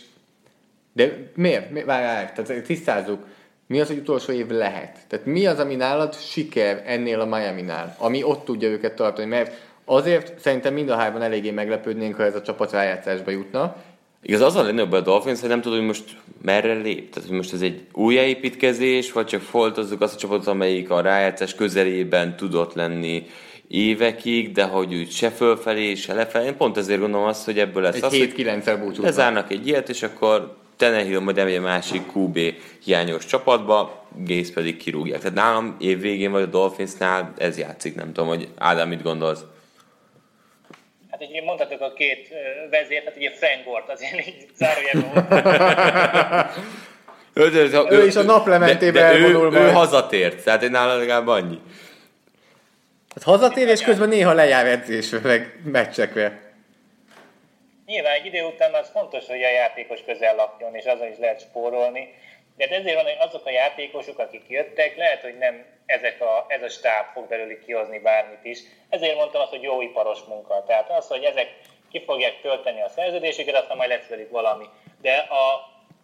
de miért? Várjál, tehát tisztázzuk, mi az, hogy utolsó év lehet? Tehát mi az, ami nálad siker ennél a Miaminál, ami ott tudja őket tartani? Mert azért szerintem mind a hárban eléggé meglepődnénk, ha ez a csapat rájátszásba jutna. Igaz, az a legnagyobb a Dolphins, hogy nem tudod, hogy most merre lép. Tehát, hogy most ez egy újjáépítkezés, vagy csak foltozzuk azt a csapatot, amelyik a rájátszás közelében tudott lenni évekig, de hogy úgy se fölfelé, se lefelé. Én pont ezért gondolom azt, hogy ebből lesz egy az, hét-kilenccel búcsúznak. Lezárnak egy ilyet, és akkor Tenehill majd egy másik kú bé hiányos csapatba, Géz pedig kirúgják. Tehát nálam év végén vagy a Dolphinsnál ez játszik, nem tudom, hogy Ádám mit gondolsz? Hát ugye mondhatok a két vezért, hát ugye Frank Gore-t azért így zárójelben volt. Ő is a naplementébe elvonul majd. Ő, ő hazatért, tehát én nálam legalább annyi. Hát hazatér, és közben néha lejár edzésre, meg meccsekre. Nyilván egy idő után az fontos, hogy a játékos közel lakjon, és azon is lehet spórolni. De ezért van, hogy azok a játékosok, akik jöttek, lehet, hogy nem ezek a, ez a stáb fog belőlük kihozni bármit is. Ezért mondtam azt, hogy jó iparos munka. Tehát az, hogy ezek ki fogják tölteni a szerződésüket, aztán majd lesz velük valami. De a,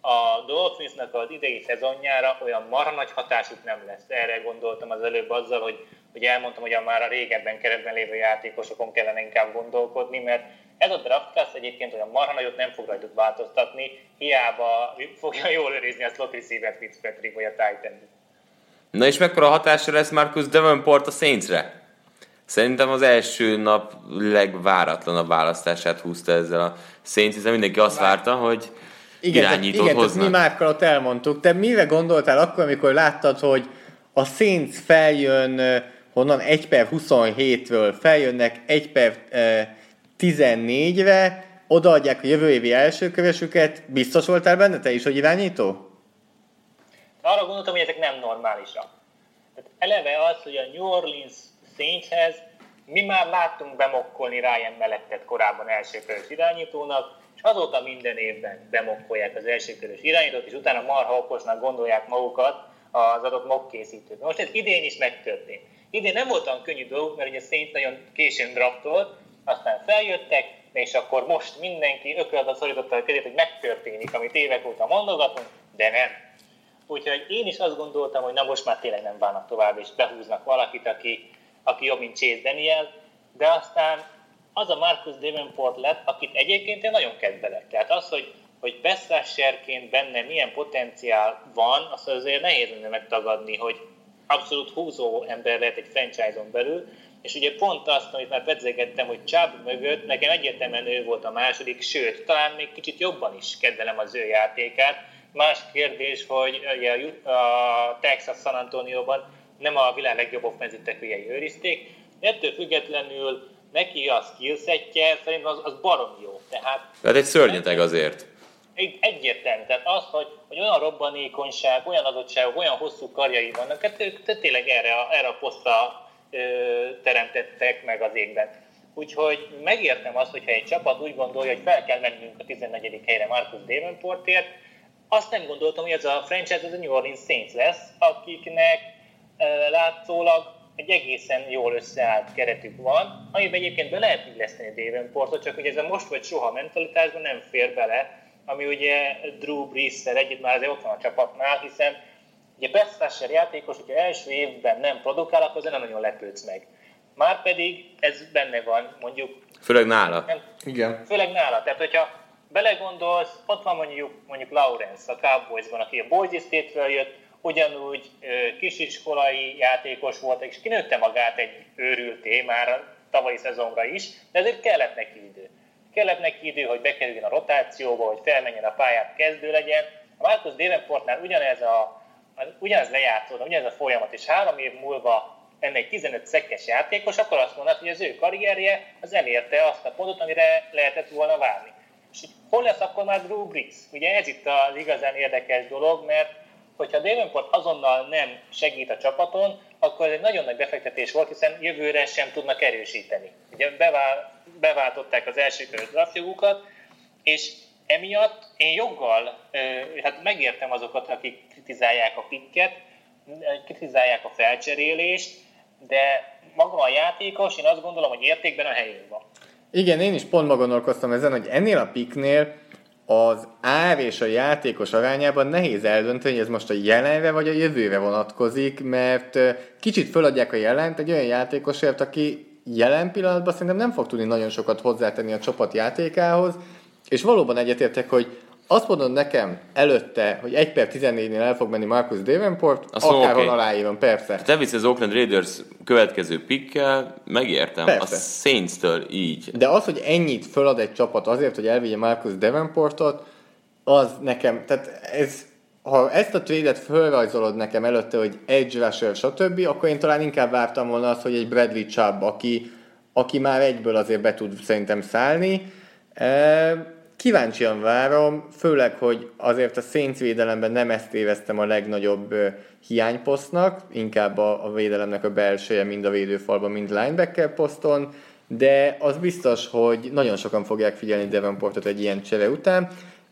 a Dolphinsnak az idei szezonjára olyan marha nagy hatásuk nem lesz. Erre gondoltam az előbb azzal, hogy hogy elmondtam, hogy a már a régebben keretben lévő játékosokon kellene inkább gondolkodni, mert ez a draft class egyébként olyan marha nagyot nem fog rajtuk változtatni, hiába fogja jól őrizni a slot receiver-t Fitzpatrick vagy a tight end. Na és mekkora hatásra lesz Marcus Davenport a Saintsre? Szerintem az első nap legváratlanabb választását húzta ezzel a Saints, hiszen mindenki azt várta, hogy igen, irányítót igen, hoznak. Igen, mi Márkkal ott elmondtuk. Te mire gondoltál akkor, amikor láttad, hogy a Saints feljön honnan egy per huszonhétről feljönnek egy per tizennégyre, odaadják a jövő évi elsőkörösüket. Biztos voltál benne te is, hogy irányító? Arra gondoltam, hogy ezek nem normálisak. Tehát eleve az, hogy a New Orleans Saintshez mi már láttunk bemokkolni Ryan Mellettet korábban elsőkörös irányítónak, és azóta minden évben bemokkolják az elsőkörös irányítót, és utána marha okosnak gondolják magukat az adott mock készítők. Most ez idén is megtörtént. Idén nem volt olyan könnyű dolguk, mert ugye Saints nagyon későn draftolt, aztán feljöttek, és akkor most mindenki ökölbe szorította a kezét, hogy megtörténik, amit évek óta mondogatunk, de nem. Úgyhogy én is azt gondoltam, hogy na most már tényleg nem várnak tovább, és behúznak valakit, aki, aki jobb, mint Chase Daniel, de aztán az a Marcus Davenport lett, akit egyébként én nagyon kedvelek. Tehát az, hogy, hogy passzrusherként benne milyen potenciál van, azt azért nehéz lenne megtagadni, hogy abszolút húzó ember lehet egy franchise-on belül, és ugye pont azt, amit már pedzegettem, hogy Chubb mögött nekem egyértelműen ő volt a második, sőt, talán még kicsit jobban is kedvelem az ő játékát, Más kérdés, hogy a Texas San Antonióban nem a világ legjobb offenzív teküljei őrizték. Ettől függetlenül neki a skillsetje szerintem az, az baromi jó. Tehát, tehát egy szörnyeteg azért. Egy, egyértelmű. Tehát az, hogy, hogy olyan robbanékonyság, olyan adottságok, olyan hosszú karjai vannak, tehát tényleg erre a, erre a posztra ö, teremtettek meg az égben. Úgyhogy megértem azt, hogyha egy csapat úgy gondolja, hogy fel kell mennünk a tizennegyedik helyre Marcus Davenportért, azt nem gondoltam, hogy ez a franchise, ez a New Orleans Saints lesz, akiknek e, látszólag egy egészen jól összeállt keretük van, amiben egyébként be lehet illeszteni Davenportot, csak hogy ez a most vagy soha mentalitásban nem fér bele, ami ugye Drew Brees-szel együtt már azért ott van a csapatnál, hiszen ugye best rusher játékos, hogyha első évben nem produkál, akkor azért nem nagyon lepődsz meg. Márpedig ez benne van, mondjuk... Főleg nála. Nem, igen. Főleg nála, tehát hogyha belegondolsz, ott van mondjuk, mondjuk Lawrence a Cowboysban, aki a Boise State-ről jött, ugyanúgy kisiskolai játékos volt, és kinőtte magát egy őrülté már a tavalyi szezonra is, de ezért kellett neki idő. Kellett neki idő, hogy bekerüljön a rotációba, hogy felmenjen a pályát, kezdő legyen. A Marcus Davenportnál ugyanez a, ugyanez lejátszódna, ugyanez a folyamat, és három év múlva ennek egy tizenöt szekkes játékos, akkor azt mondod, hogy az ő karrierje az elérte azt a pontot, amire lehetett volna várni. És hol lesz akkor már Drew Brees? Ugye ez itt az igazán érdekes dolog, mert hogyha Davenport azonnal nem segít a csapaton, akkor ez egy nagyon nagy befektetés volt, hiszen jövőre sem tudnak erősíteni. Ugye bevál, beváltották az első körös draftjukat, és emiatt én joggal, hát megértem azokat, akik kritizálják a picket, kritizálják a felcserélést, de maga a játékos, én azt gondolom, hogy értékben a helyén van. Igen, én is pont maga gondolkoztam ezen, hogy ennél a picknél az ár és a játékos arányában nehéz eldönteni, hogy ez most a jelenre vagy a jövőre vonatkozik, mert kicsit föladják a jelent egy olyan játékosért, aki jelen pillanatban szerintem nem fog tudni nagyon sokat hozzátenni a csapat játékához, és valóban egyetértek, hogy azt mondod nekem előtte, hogy egy per tizennégynél el fog menni Marcus Davenport, akárhol okay. Aláírom, persze. Te visz az Oakland Raiders következő pickkel, megértem, persze. A Saints-től így. De az, hogy ennyit fölad egy csapat azért, hogy elvigye Marcus Davenportot, az nekem, tehát ez, ha ezt a trade-et fölrajzolod nekem előtte, hogy edge rusher, stb., akkor én talán inkább vártam volna azt, hogy egy Bradley Chubb, aki, aki már egyből azért be tud szerintem szállni. E- Kíváncsian várom, főleg, hogy azért a Saints védelemben nem ezt éveztem a legnagyobb hiányposztnak, inkább a, a védelemnek a belseje mind a védőfalban, mind linebacker poszton, de az biztos, hogy nagyon sokan fogják figyelni Davenportot egy ilyen csere után,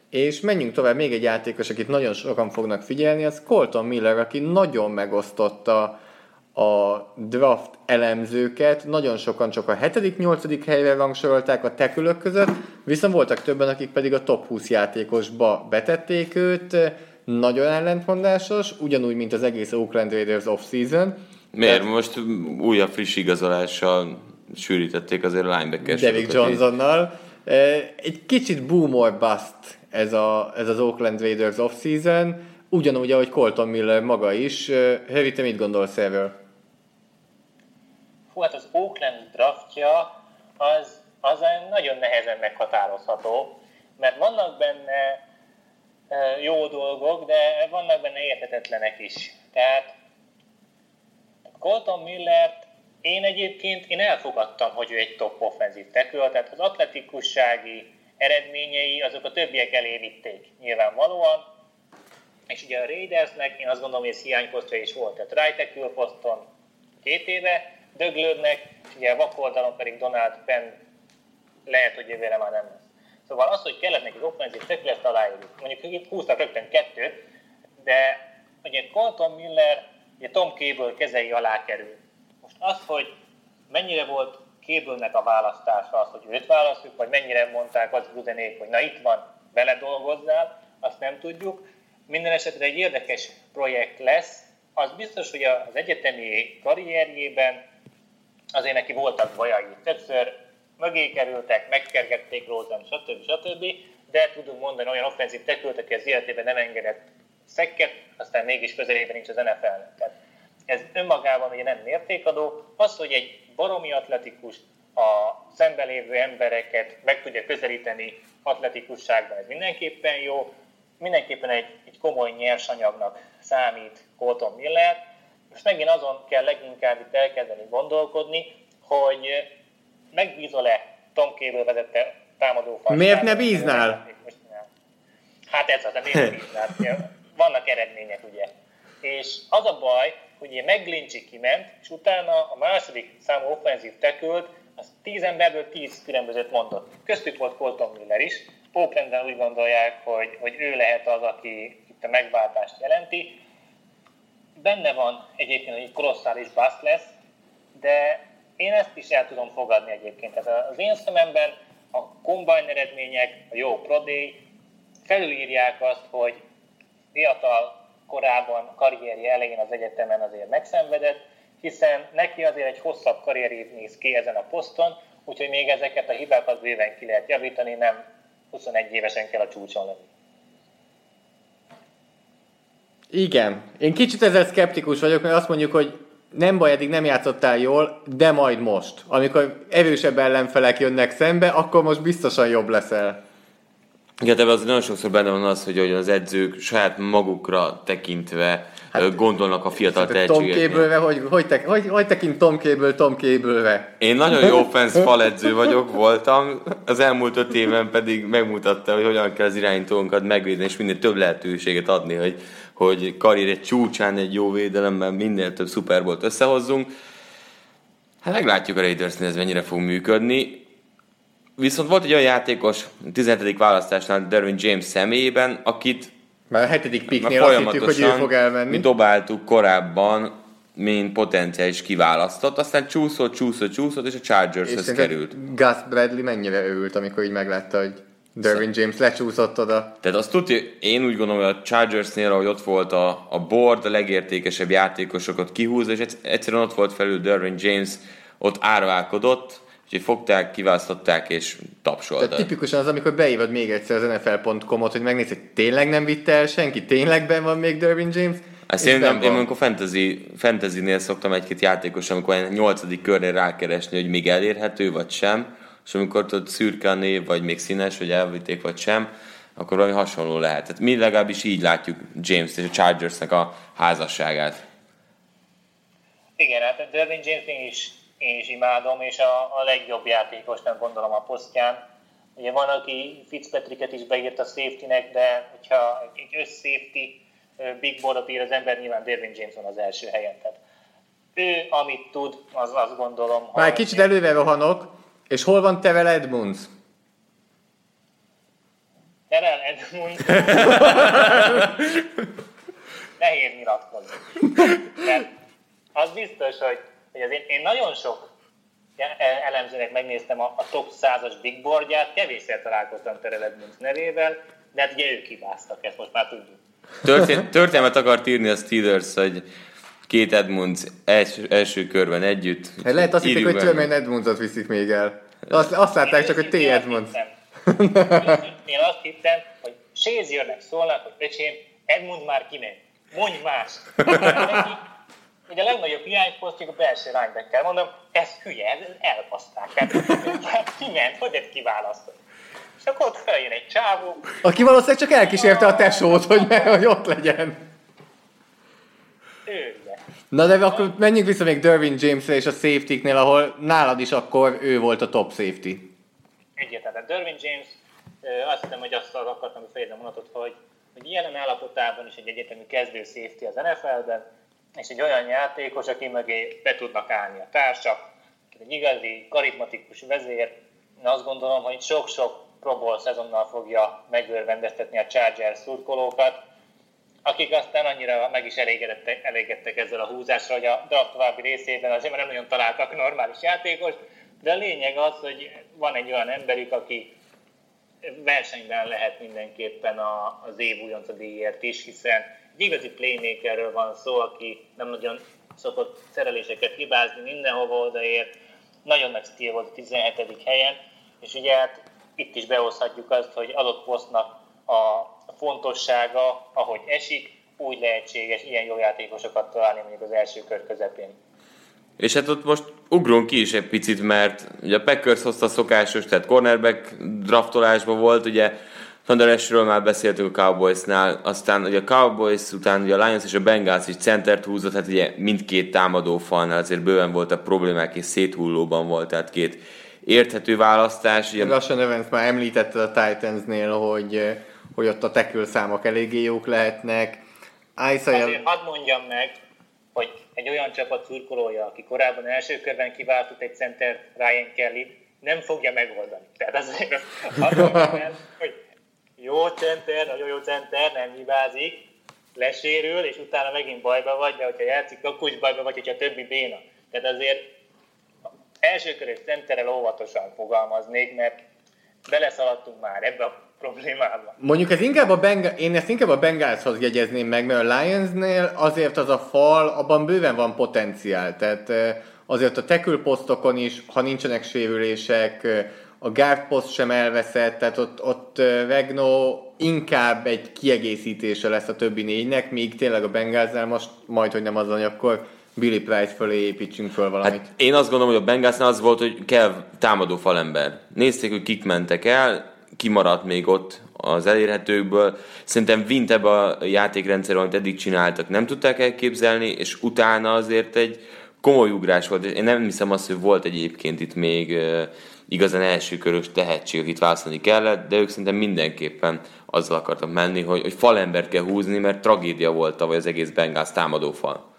és menjünk tovább, még egy játékos, akit nagyon sokan fognak figyelni, az Colton Miller, aki nagyon megosztotta a draft elemzőket, nagyon sokan csak a hetedik-nyolcadik helyre rangsorolták a tekülök között, viszont voltak többen, akik pedig a top húsz játékosba betették őt, nagyon ellentmondásos, ugyanúgy, mint az egész Oakland Raiders off-season. Miért? Tehát most újabb friss igazolással sűrítették azért a linebacker Derrick Johnsonnal. Egy kicsit boom or bust ez, a, ez az Oakland Raiders off-season, ugyanúgy, ahogy Colton Miller maga is. Harry, te mit gondolsz erről? Hú, hát az Oakland draftja az, az nagyon nehezen meghatározható, mert vannak benne jó dolgok, de vannak benne érthetetlenek is. Tehát Colton Millert én egyébként én elfogadtam, hogy ő egy top offenzív tackle, tehát az atletikussági eredményei azok a többiek elé vitték nyilvánvalóan, és ugye a Raidersnek én azt gondolom, hogy ez hiányposztja is volt, tehát right tackle poszton két éve döglődnek, és ugye a vakoldalon pedig Donald Penn lehet, hogy jövőre már nem lesz. Szóval az, hogy kellett nekik offenzív tackle, ezt aláírjuk. Mondjuk húztak rögtön kettőt, de ugye Colton Miller ugye Tom Cable kezei alá kerül. Most az, hogy mennyire volt Cable-nek a választása az, hogy őt választjuk, vagy mennyire mondták az Grudenék, hogy na itt van, vele dolgozzál, azt nem tudjuk. Minden esetre egy érdekes projekt lesz. Az biztos, hogy az egyetemi karrierjében azért neki voltak bajai. Többször mögé kerültek, megkergették róla, stb. stb. De tudunk mondani olyan offenzív tackle-t, aki az életében nem engedett szekket, aztán mégis közelében nincs az en ef el-nek. Ez önmagában ugye nem mértékadó. Az, hogy egy baromi atletikus a szembelévő embereket meg tudja közelíteni atletikusságban, ez mindenképpen jó. mindenképpen egy, egy komoly nyersanyagnak számít Colton Miller, és megint azon kell leginkább itt elkezdeni gondolkodni, hogy megbízol-e Tom Cable vezette támadófalcát. Miért ne bíznál? Hát ez az, de miért ne bíznál? Vannak eredmények, ugye. És az a baj, hogy ugye McGlinchey kiment, és utána a második számú offenzív tackle-t, az tíz emberből tíz különbözőt mondott. Köztük volt Colton Miller is. Oaklandben úgy gondolják, hogy, hogy ő lehet az, aki itt a megváltást jelenti. Benne van egyébként, hogy kolosszális bassz lesz, de én ezt is el tudom fogadni egyébként. Tehát az én szememben a combine eredmények, a jó pro day felülírják azt, hogy fiatal korában, karrierje elején az egyetemen azért megszenvedett, hiszen neki azért egy hosszabb karrierét néz ki ezen a poszton, úgyhogy még ezeket a hibákat bőven ki lehet javítani, nem huszonegy évesen kell a csúcson lenni. Igen. Én kicsit ezzel szkeptikus vagyok, mert azt mondjuk, hogy nem baj, eddig nem játszottál jól, de majd most. Amikor erősebb ellenfelek jönnek szembe, akkor most biztosan jobb leszel. Igen, de azért nagyon sokszor benne van az, hogy az edzők saját magukra tekintve hát, gondolnak a fiatal tehetségeknél. Tom Cable-re, hogy, hogy, te, hogy, hogy tekint Tom Cable Tom Cable-re? Én nagyon jó offense fal edző vagyok, voltam, az elmúlt öt éven pedig megmutatta, hogy hogyan kell az irányítónkat megvédni, és minél több lehetőséget adni, hogy, hogy karrier csúcsán egy jó védelemben minél több Super Bowlt összehozzunk. Hát meglátjuk a Raidersnél, ez mennyire fog működni. Viszont volt egy olyan játékos tizenhetedik választásnál Derwin James személyében, akit már a hetedik picknél azt hittük, hogy ő fog elmenni. Mi dobáltuk korábban, mint potenciális kiválasztott, aztán csúszott, csúszott, csúszott, és a Chargershez került. Gus Bradley mennyire őrült, amikor így meglátta, hogy Derwin James lecsúszott oda. Tehát azt tudja, én úgy gondolom, hogy a Chargersnél, ahogy ott volt a, a board, a legértékesebb játékosokat kihúzza, és egyszerűen ott volt felül Derwin James, ott árválkodott, úgyhogy fogták, kiválasztották és tapsoltak. Tehát tipikusan az, amikor beírod még egyszer az en ef el pont com-ot, hogy megnézz, hogy tényleg nem vitte el senki, tényleg ben van még Derwin James? Ezt én, nem, én amikor fantasy, fantasy-nél szoktam egy-két játékos, amikor a nyolcadik körnél rákeresni, hogy még elérhető vagy sem, és amikor tudod szürke a név, vagy még színes, hogy elvitték vagy sem, akkor valami hasonló lehet. Tehát mi legalábbis így látjuk James-t és a Chargersnek a házasságát. Igen, hát Derwin James is én is imádom, és a, a legjobb játékos, nem gondolom a posztján. Ugye van, aki Fitzpatricket is beírt a safety-nek, de hogyha egy össz-safety big board-ot ír az ember, nyilván Derwin James van az első helyen. Tehát ő, amit tud, az azt gondolom... Már kicsit előre rohanok, és hol van Terrell Edmunds? Terrell Edmunds... Nehéz nyilatkozni. De az biztos, hogy Én, én nagyon sok elemzőnek megnéztem a, a top százas big boardját, kevésszer találkoztam Terrell Edmunds nevével, de hát ugye ők hibáztak, ezt most már tudjuk. Történ- történelmet akart írni a Steelers, hogy két Edmunds els, első körben együtt. Hát lehet azt hitték, hogy Tremaine Edmundsot viszik még el. Azt, azt látták csak, hogy T. Edmunds. Én azt hittem, hogy Shaziernek szólnak, hogy öcsém, Edmund már kiment. Mondj más! Ugye a legnagyobb hiányposztjuk a belső linebacker. Mondom, ez hülye, ez elpaszták. Hát kiment, hogy ezt kiválasztott. És akkor ott feljön egy csávó. Aki valószínűleg csak elkísérte a tesót, hogy, me, hogy ott legyen. Ő. Na de akkor menjünk vissza még Derwin Jamesre és a safety-nél, ahol nálad is akkor ő volt a top safety. Egyetlen, Derwin James, azt hiszem, hogy azt akartam befejezni a mondatot, hogy, hogy ilyen állapotában is egy egyetemi kezdő safety az en ef el-ben, és egy olyan játékos, aki mögé be tudnak állni a társak, egy igazi, karizmatikus vezér. Én azt gondolom, hogy sok-sok Pro Bowl szezonnal fogja megőrvendeztetni a Chargers szurkolókat, akik aztán annyira meg is elégedettek, elégedtek ezzel a húzásra, hogy a draft további részében azért nem nagyon találtak normális játékost, de a lényeg az, hogy van egy olyan emberük, aki versenyben lehet mindenképpen az év újonca díjért is, hiszen egy igazi playmakerről van szó, aki nem nagyon szokott szereléseket hibázni, mindenhova odaért, nagyon nagy stíl volt a tizenhetedik helyen, és ugye hát itt is behozhatjuk azt, hogy adott posztnak a fontossága, ahogy esik, úgy lehetséges ilyen jó játékosokat találni mondjuk az első kör közepén. És hát ott most ugrunk ki is egy picit, mert ugye a Packers hozta szokásos, tehát cornerback draftolásban volt, ugye Thunderestről már beszéltünk a Cowboysnál, aztán ugye a Cowboys után ugye a Lions és a Bengals is centert húzott, hát ugye mindkét támadó falnál azért bőven voltak problémák, és széthullóban volt, tehát két érthető választás. Ugye... Lassan Evans már említette a Titansnél, hogy, hogy ott a tackle számok eléggé jók lehetnek. Isaiah... Azért hadd mondjam meg, hogy egy olyan csapat szurkolója, aki korábban első körben kiváltott egy center Ryan Kellyt, nem fogja megoldani. Tehát azért hadd mondjam, hogy jó center, nagyon jó center, nem hibázik, lesérül, és utána megint bajba vagy, de hogyha játszik, akkor is bajba vagy, hogyha többi béna. Tehát azért első körös centerrel óvatosan fogalmaznék, mert beleszaladtunk már ebbe a problémába. Mondjuk ez inkább a Benga- én ezt inkább a Bengalshoz jegyezném meg, mert a Lionsnél azért az a fal, abban bőven van potenciál. Tehát azért a tackle posztokon is, ha nincsenek sérülések, a guard post sem elveszett, tehát ott, ott Vegno inkább egy kiegészítése lesz a többi négynek, míg tényleg a Bengalsnál most majd, hogy nem az anyag, akkor Billy Price fölé építsünk föl valamit. Hát én azt gondolom, hogy a Bengalsnál az volt, hogy kell támadó falember. Nézték, hogy kik mentek el, kimaradt még ott az elérhetőkből. Szerintem vint ebbe a játékrendszerben, amit eddig csináltak, nem tudták elképzelni, és utána azért egy komoly ugrás volt. Én nem hiszem azt, hogy volt egyébként itt még igazán első körös tehetség, akit választani kellett, de ők szerintem mindenképpen azzal akartak menni, hogy, hogy falembert kell húzni, mert tragédia volt tavaly az egész Bengals támadó fal.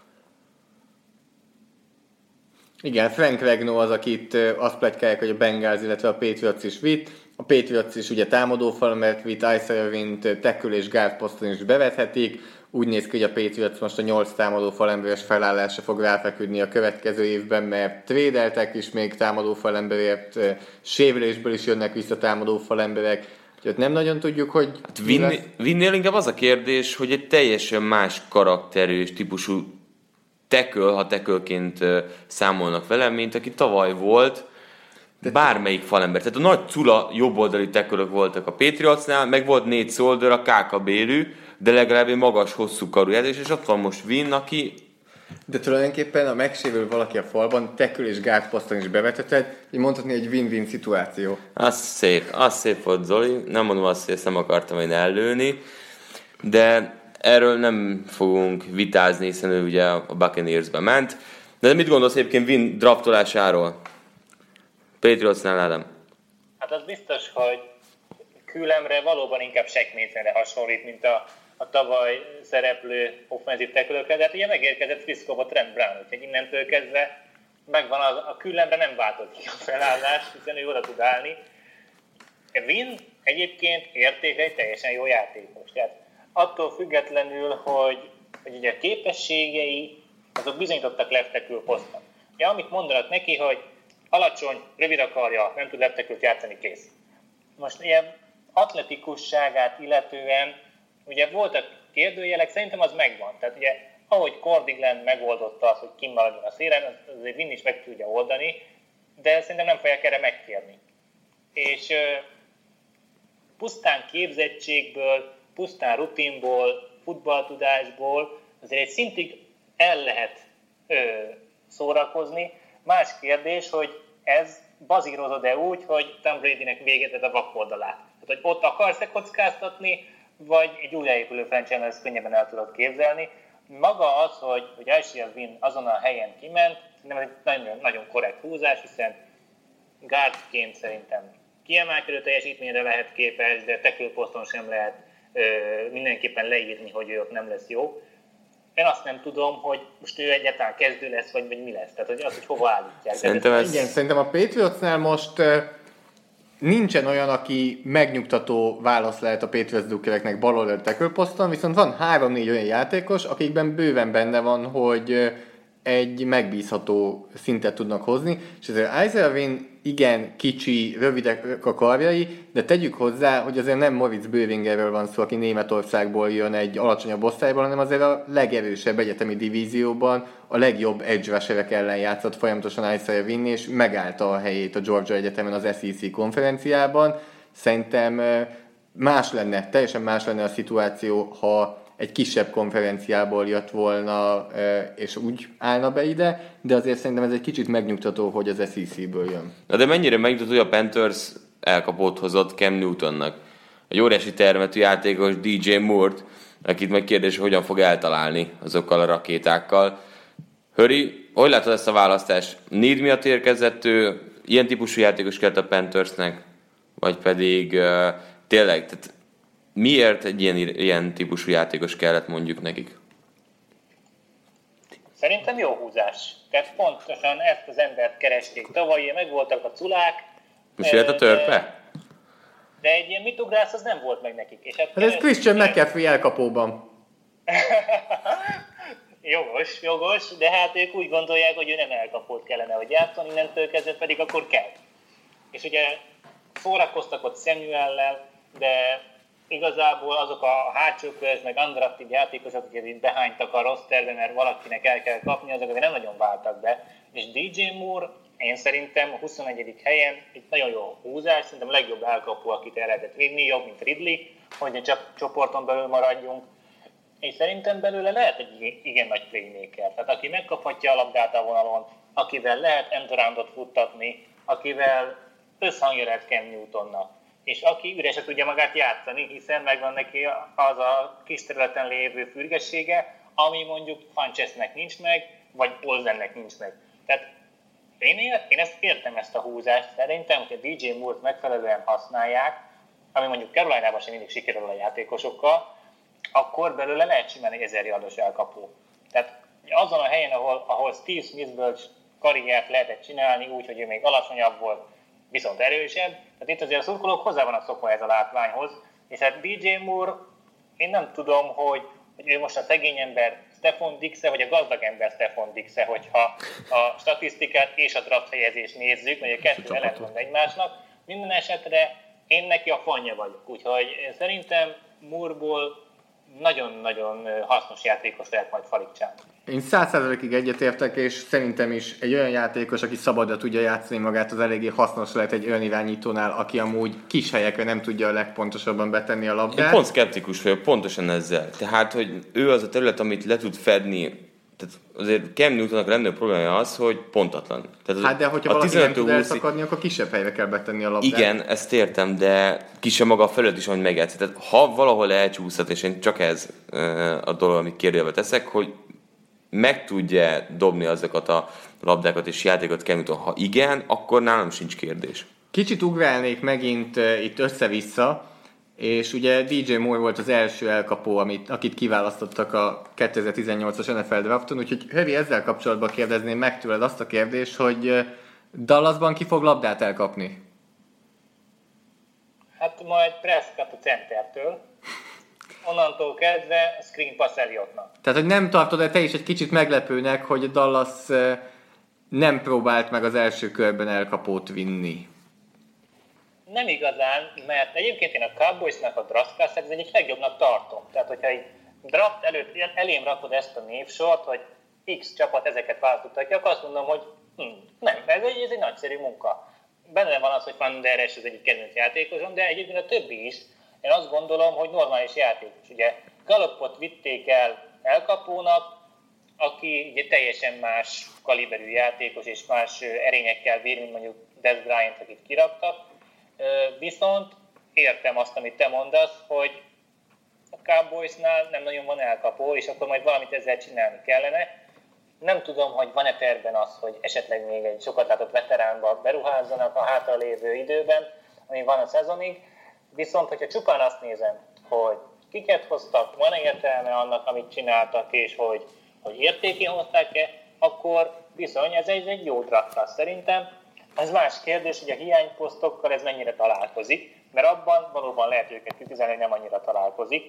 Igen, Frank Regno az, akit azt pletykálják, hogy a Bengals, illetve a Patriots is vitt. A Patriots is ugye támadó falembert vitt, Isaiah Wint tackle és guard poszton is bevethetik. Úgy néz ki, hogy a Patriots most a nyolc támadó falemberes felállása fog ráfeküdni a következő évben, mert trédeltek is még támadó falemberért, sérülésből is jönnek vissza támadó falemberek, úgyhogy nem nagyon tudjuk, hogy... Hát vinni, vinnél inkább az a kérdés, hogy egy teljesen más karakterű és típusú teköl, ha tekölként számolnak velem, mint aki tavaly volt, bármelyik falember. Tehát a nagy cula jobboldali tekölök voltak a Patriotsnál, meg volt négy szolder a ká ká bé-lű, de legalább egy magas, hosszú karuját, és ott van most Winn, aki... De tulajdonképpen, ha megsérül valaki a falban, tekül és gátposzton is beveteted, így mondhatni egy win-win szituáció. Az szép, az szép volt, Zoli. Nem mondom azt, hogy ezt nem akartam én ellőni, de erről nem fogunk vitázni, hiszen ő ugye a Buccaneers-be ment. De mit gondolsz egyébként Winn draftolásáról? Patriotsnál, Ádám. Hát az biztos, hogy Külemre valóban inkább Shaq hasonlít, mint a a tavaly szereplő offenzív tekülökre, de hát ugye megérkezett Frisco-ba Trent Brown, úgyhogy innentől kezdve megvan az, a Küllemre nem változik a felállás, hiszen ő oda tud állni. Winn egyébként értéke egy teljesen jó játékos, tehát attól függetlenül, hogy, hogy ugye a képességei azok bizonyítottak left tackle poszton. Ja, amit mondanak neki, hogy alacsony, rövid akarja, nem tud left tackle-t játszani, kész. Most ilyen atletikusságát illetően ugye voltak kérdőjelek, szerintem az megvan. Tehát ugye, ahogy Cordigland megoldotta azt, hogy kimaradjon a szélen, azért Winn is meg tudja oldani, de szerintem nem fogják erre megkérni. És uh, pusztán képzettségből, pusztán rutinból, futballtudásból azért egy szintig el lehet uh, szórakozni. Más kérdés, hogy ez bazírozod-e úgy, hogy Tom Bradynek véget ed a vakoldalát. Tehát, hogy ott akarsz-e kockáztatni, vagy egy újjáépülő franchise-nál ezt könnyebben el tudod képzelni. Maga az, hogy, hogy Isaiah Winn azon a helyen kiment, szerintem ez egy nagyon, nagyon korrekt húzás, hiszen guardként szerintem kiemelkedő teljesítményre lehet képes, de tackle poszton sem lehet ö, mindenképpen leírni, hogy ő ott nem lesz jó. Én azt nem tudom, hogy most ő egyáltalán kezdő lesz, vagy, vagy mi lesz. Tehát hogy az, hogy hova állítják. Szerintem, ez... Igen, szerintem a Patriotsnál most... Nincsen olyan, aki megnyugtató válasz lehet a Patriots dukkereknek baloldali tackle poszton, viszont van három-négy olyan játékos, akikben bőven benne van, hogy egy megbízható szintet tudnak hozni, és ezért Isaiah Winn igen kicsi, rövidek a karjai, de tegyük hozzá, hogy azért nem Moritz Böhringerről van szó, aki Németországból jön egy alacsonyabb osztályból, hanem azért a legerősebb egyetemi divízióban a legjobb edge rusherek ellen játszott folyamatosan Isaiah Winn, és megállta a helyét a Georgia Egyetemen az es í cé konferenciában. Szerintem más lenne, teljesen más lenne a szituáció, ha egy kisebb konferenciából jött volna, és úgy állna be ide, de azért szerintem ez egy kicsit megnyugtató, hogy az es í cé-ből jön. Na de mennyire megnyugtató, hogy a Panthers elkapót hozott Cam Newtonnak. egy óriási termetű játékos dé jé Moore-t, akit meg kérdés, hogyan fog eltalálni azokkal a rakétákkal. Hurry, hogy látod ezt a választást? Need miatt érkezett ő, ilyen típusú játékos kellett a Panthersnek, vagy pedig uh, tényleg, tehát miért egy ilyen, ilyen típusú játékos kellett mondjuk nekik? Szerintem jó húzás. Tehát pontosan ezt az embert keresték. Tavaly meg voltak a culák. Most jött a törpe? De egy ilyen mitugrász az nem volt meg nekik. És hát hát ez Christian McCaffrey elkapóban. Jogos, jogos, de hát ők úgy gondolják, hogy ő nem elkapót kellene, hogy játszon, innentől kezdve pedig akkor kell. És ugye szórakoztak ott Samuellel, de igazából azok a hátsó köz, meg undrafted játékosok, akik itt behánytak a rossz terve, mert valakinek el kell kapni, azok azért nem nagyon váltak be. És dé jé Moore, én szerintem a huszonegyedik helyen egy nagyon jó húzás, szerintem a legjobb elkapó, akit el lehetett vinni, jobb, mint Ridley, hogy csak csoporton belül maradjunk. És szerintem belőle lehet egy igen nagy playmaker. Tehát aki megkaphatja a labdát a vonalon, akivel lehet end roundot futtatni, akivel összhangja lehet Cam Newtonnak. És aki üresen tudja magát játszani, hiszen megvan neki az a kis területen lévő fürgessége, ami mondjuk Funchessnek nincs meg, vagy Olsennek nincs meg. Tehát én, én ezt értem, ezt a húzást. Szerintem, hogy a dé jé Moore-t megfelelően használják, ami mondjuk Caroline-ban sem mindig sikerül a játékosokkal, akkor belőle lehet simán egy ezer yardos elkapó. Tehát azon a helyen, ahol, ahol Steve Smith-ből karriert lehetett csinálni, úgyhogy ő még alacsonyabb volt, viszont erősebb. Tehát itt azért a szurkolók hozzá vannak szokva ez a látványhoz. És hát dé jé Moore, én nem tudom, hogy, hogy ő most a szegény ember Stephon Diggs-e, vagy a gazdag ember Stephon Diggs-e, hogyha a statisztikát és a draft helyezést nézzük, mert a kettő ellent van egymásnak. Minden esetre én neki a fanja vagyok. Úgyhogy szerintem Moore-ból nagyon-nagyon hasznos játékos lehet majd Faliccsán. Én száz százalékig egyetértek, és szerintem is egy olyan játékos, aki szabadra tudja játszani magát, az eléggé hasznos lehet egy olyan irányítónál, aki amúgy kis helyekre nem tudja a legpontosabban betenni a labdát. Én pont szkeptikus vagyok, pontosan ezzel. Tehát, hogy ő az a terület, amit le tud fedni. Tehát azért Cam Newtonnak lenne a problémája az, hogy pontatlan. Tehát hát de hogyha valaki nem tud elszakadni, akkor kisebb helyre kell betenni a labdát. Igen, ezt értem, de kisebb maga a felület is, amit megjátszik. Tehát ha valahol elcsúszhat, és én csak ez a dolog, amit kérdőjelbe teszek, hogy meg tudja dobni azokat a labdákat és játékokat Cam Newton. Ha igen, akkor nálam sincs kérdés. Kicsit ugrálnék megint itt össze-vissza, és ugye dé jé Moore volt az első elkapó, amit, akit kiválasztottak a kétezer-tizennyolcas en ef el drafton, úgyhogy Hövi, ezzel kapcsolatban kérdezném meg tőled azt a kérdést, hogy Dallasban ki fog labdát elkapni? Hát majd Prescott a centertől, onnantól kezdve a screen pass Elliottnak. Tehát, hogy nem tartod el te is egy kicsit meglepőnek, hogy a Dallas nem próbált meg az első körben elkapót vinni? Nem igazán, mert egyébként én a Cowboysnak a draft class-et az egyik legjobbnak tartom. Tehát, hogyha egy draft előtt elém rakod ezt a névsort, hogy X csapat ezeket választottak, akkor azt mondom, hogy hm, nem, ez egy, ez egy nagyszerű munka. Benne van az, hogy Van Der Esch az egyik kedvenc játékosom, de egyébként a többi is. Én azt gondolom, hogy normális játékos. Ugye Gallupot vitték el elkapónak, aki ugye teljesen más kaliberű játékos és más erényekkel bír, mint mondjuk Dez Bryant, akit kiraktak. Viszont értem azt, amit te mondasz, hogy a Cowboysnál nem nagyon van elkapó, és akkor majd valamit ezzel csinálni kellene. Nem tudom, hogy van-e tervben az, hogy esetleg még egy sokat látott veteránba beruházzanak a hátralévő időben, ami van a szezonig. Viszont, hogyha csupán azt nézem, hogy kiket hoztak, van értelme annak, amit csináltak, és hogy, hogy értékén hozták-e, akkor bizony ez egy, egy jó draft szerintem. Ez más kérdés, hogy a hiányposztokkal ez mennyire találkozik, mert abban valóban lehet őket kritizálni, hogy nem annyira találkozik.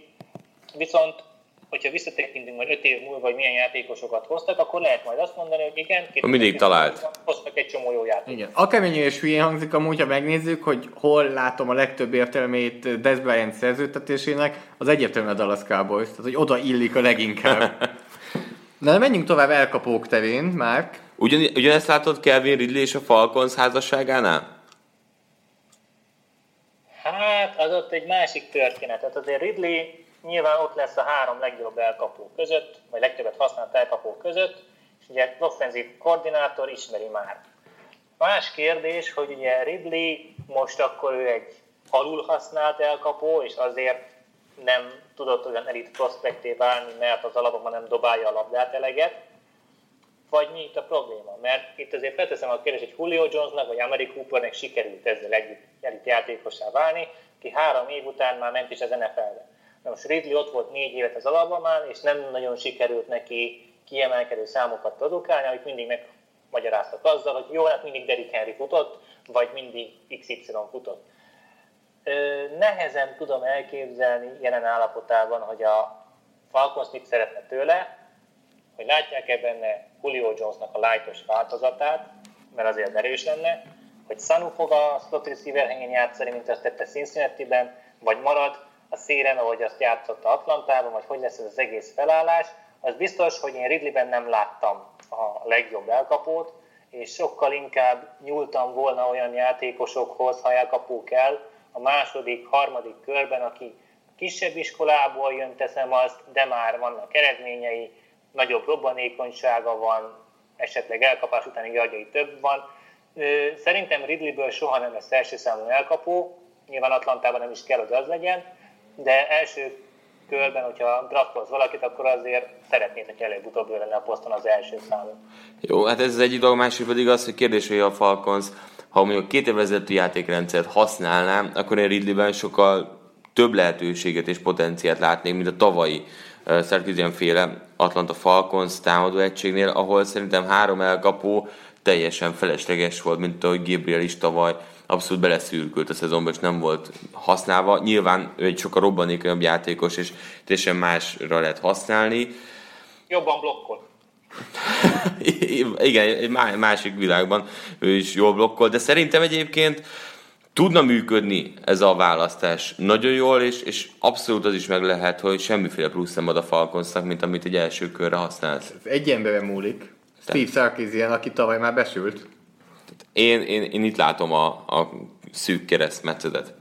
Viszont, hogyha visszatekintünk majd öt év múlva, hogy milyen játékosokat hoztak, akkor lehet majd azt mondani, hogy igen, mindig talált. Hoztak egy csomó jó játékot. Akármennyi és hülyén hangzik amúgy, ha megnézzük, hogy hol látom a legtöbb értelmét Dez Bryant szerződtetésének, az egyértelműen a Dallas Cowboys, tehát hogy oda illik a leginkább. Na, de menjünk tovább elkapók terén, Márk. Ugyan, ugyanezt látod Calvin Ridley és a Falcons házasságánál? Hát, az ott egy másik történet. Tehát azért Ridley nyilván ott lesz a három legjobb elkapó között, vagy legtöbbet használt elkapó között, és ugye az offenzív koordinátor ismeri már. Más kérdés, hogy ugye Ridley most akkor ő egy alul használt elkapó, és azért nem tudott olyan elit prospekté válni, mert az alapban nem dobálja a labdát eleget. Vagy mi itt a probléma? Mert itt azért felteszem a kérdést, hogy Julio Jonesnak vagy Amari Coopernek sikerült ezzel együtt elit játékossá válni, ki három év után már ment is az en ef el-be. Na most Ridley ott volt négy évet az Alabamán, és nem nagyon sikerült neki kiemelkedő számokat produkálni, amit mindig megmagyaráztak azzal, hogy jó, hát mindig Derrick Henry futott, vagy mindig iksz ipszilon futott. Nehezen tudom elképzelni jelen állapotában, hogy a Falcons mit szeretne tőle, hogy látják-e benne Julio Jonesnak a light-os változatát, mert azért erős lenne, hogy Sanu fog a slot receiver helyén játszani, mint azt tette Cincinnati-ben, vagy marad a szélen, ahogy azt játszotta Atlantában, vagy hogy lesz ez az egész felállás. Az biztos, hogy én Ridley-ben nem láttam a legjobb elkapót, és sokkal inkább nyúltam volna olyan játékosokhoz, ha elkapó kell, a második, harmadik körben, aki kisebb iskolából jön, teszem azt, de már vannak eredményei, nagyobb robbanékonysága van, esetleg elkapás utáni yardjai több van. Szerintem Ridleyből soha nem lesz első számú elkapó, nyilván Atlantában nem is kell, hogy az legyen, de első körben, hogyha draftolsz valakit, akkor azért szeretnéd, hogy előbb-utóbb lenne a poszton az első számú. Jó, hát ez az egyik dolog, másik pedig az, hogy kérdés, hogy a Falcons, ha mondjuk két évvel ezelőtti játékrendszert használnám, akkor én Ridleyben sokkal több lehetőséget és potenciát látnék, mint a tavalyi uh, Sarkisian-féle Atlanta Falcons támadó egységnél, ahol szerintem három elkapó teljesen felesleges volt, mint ahogy Gabriel is tavaly abszolút beleszürkült a szezonba, és nem volt használva. Nyilván ő egy sokkal robbanékonyabb játékos, és teljesen másra lehet használni. Jobban blokkol. Igen, egy másik világban ő is jól blokkol, de szerintem egyébként tudna működni ez a választás nagyon jól, és, és abszolút az is meg lehet, hogy semmiféle plusz nem ad a Falconsnak, mint amit egy első körre használsz. Ez egy emberre múlik. Steve Sarkisian, aki tavaly már besült. Én, én, én itt látom a, a szűk keresztmetszetet.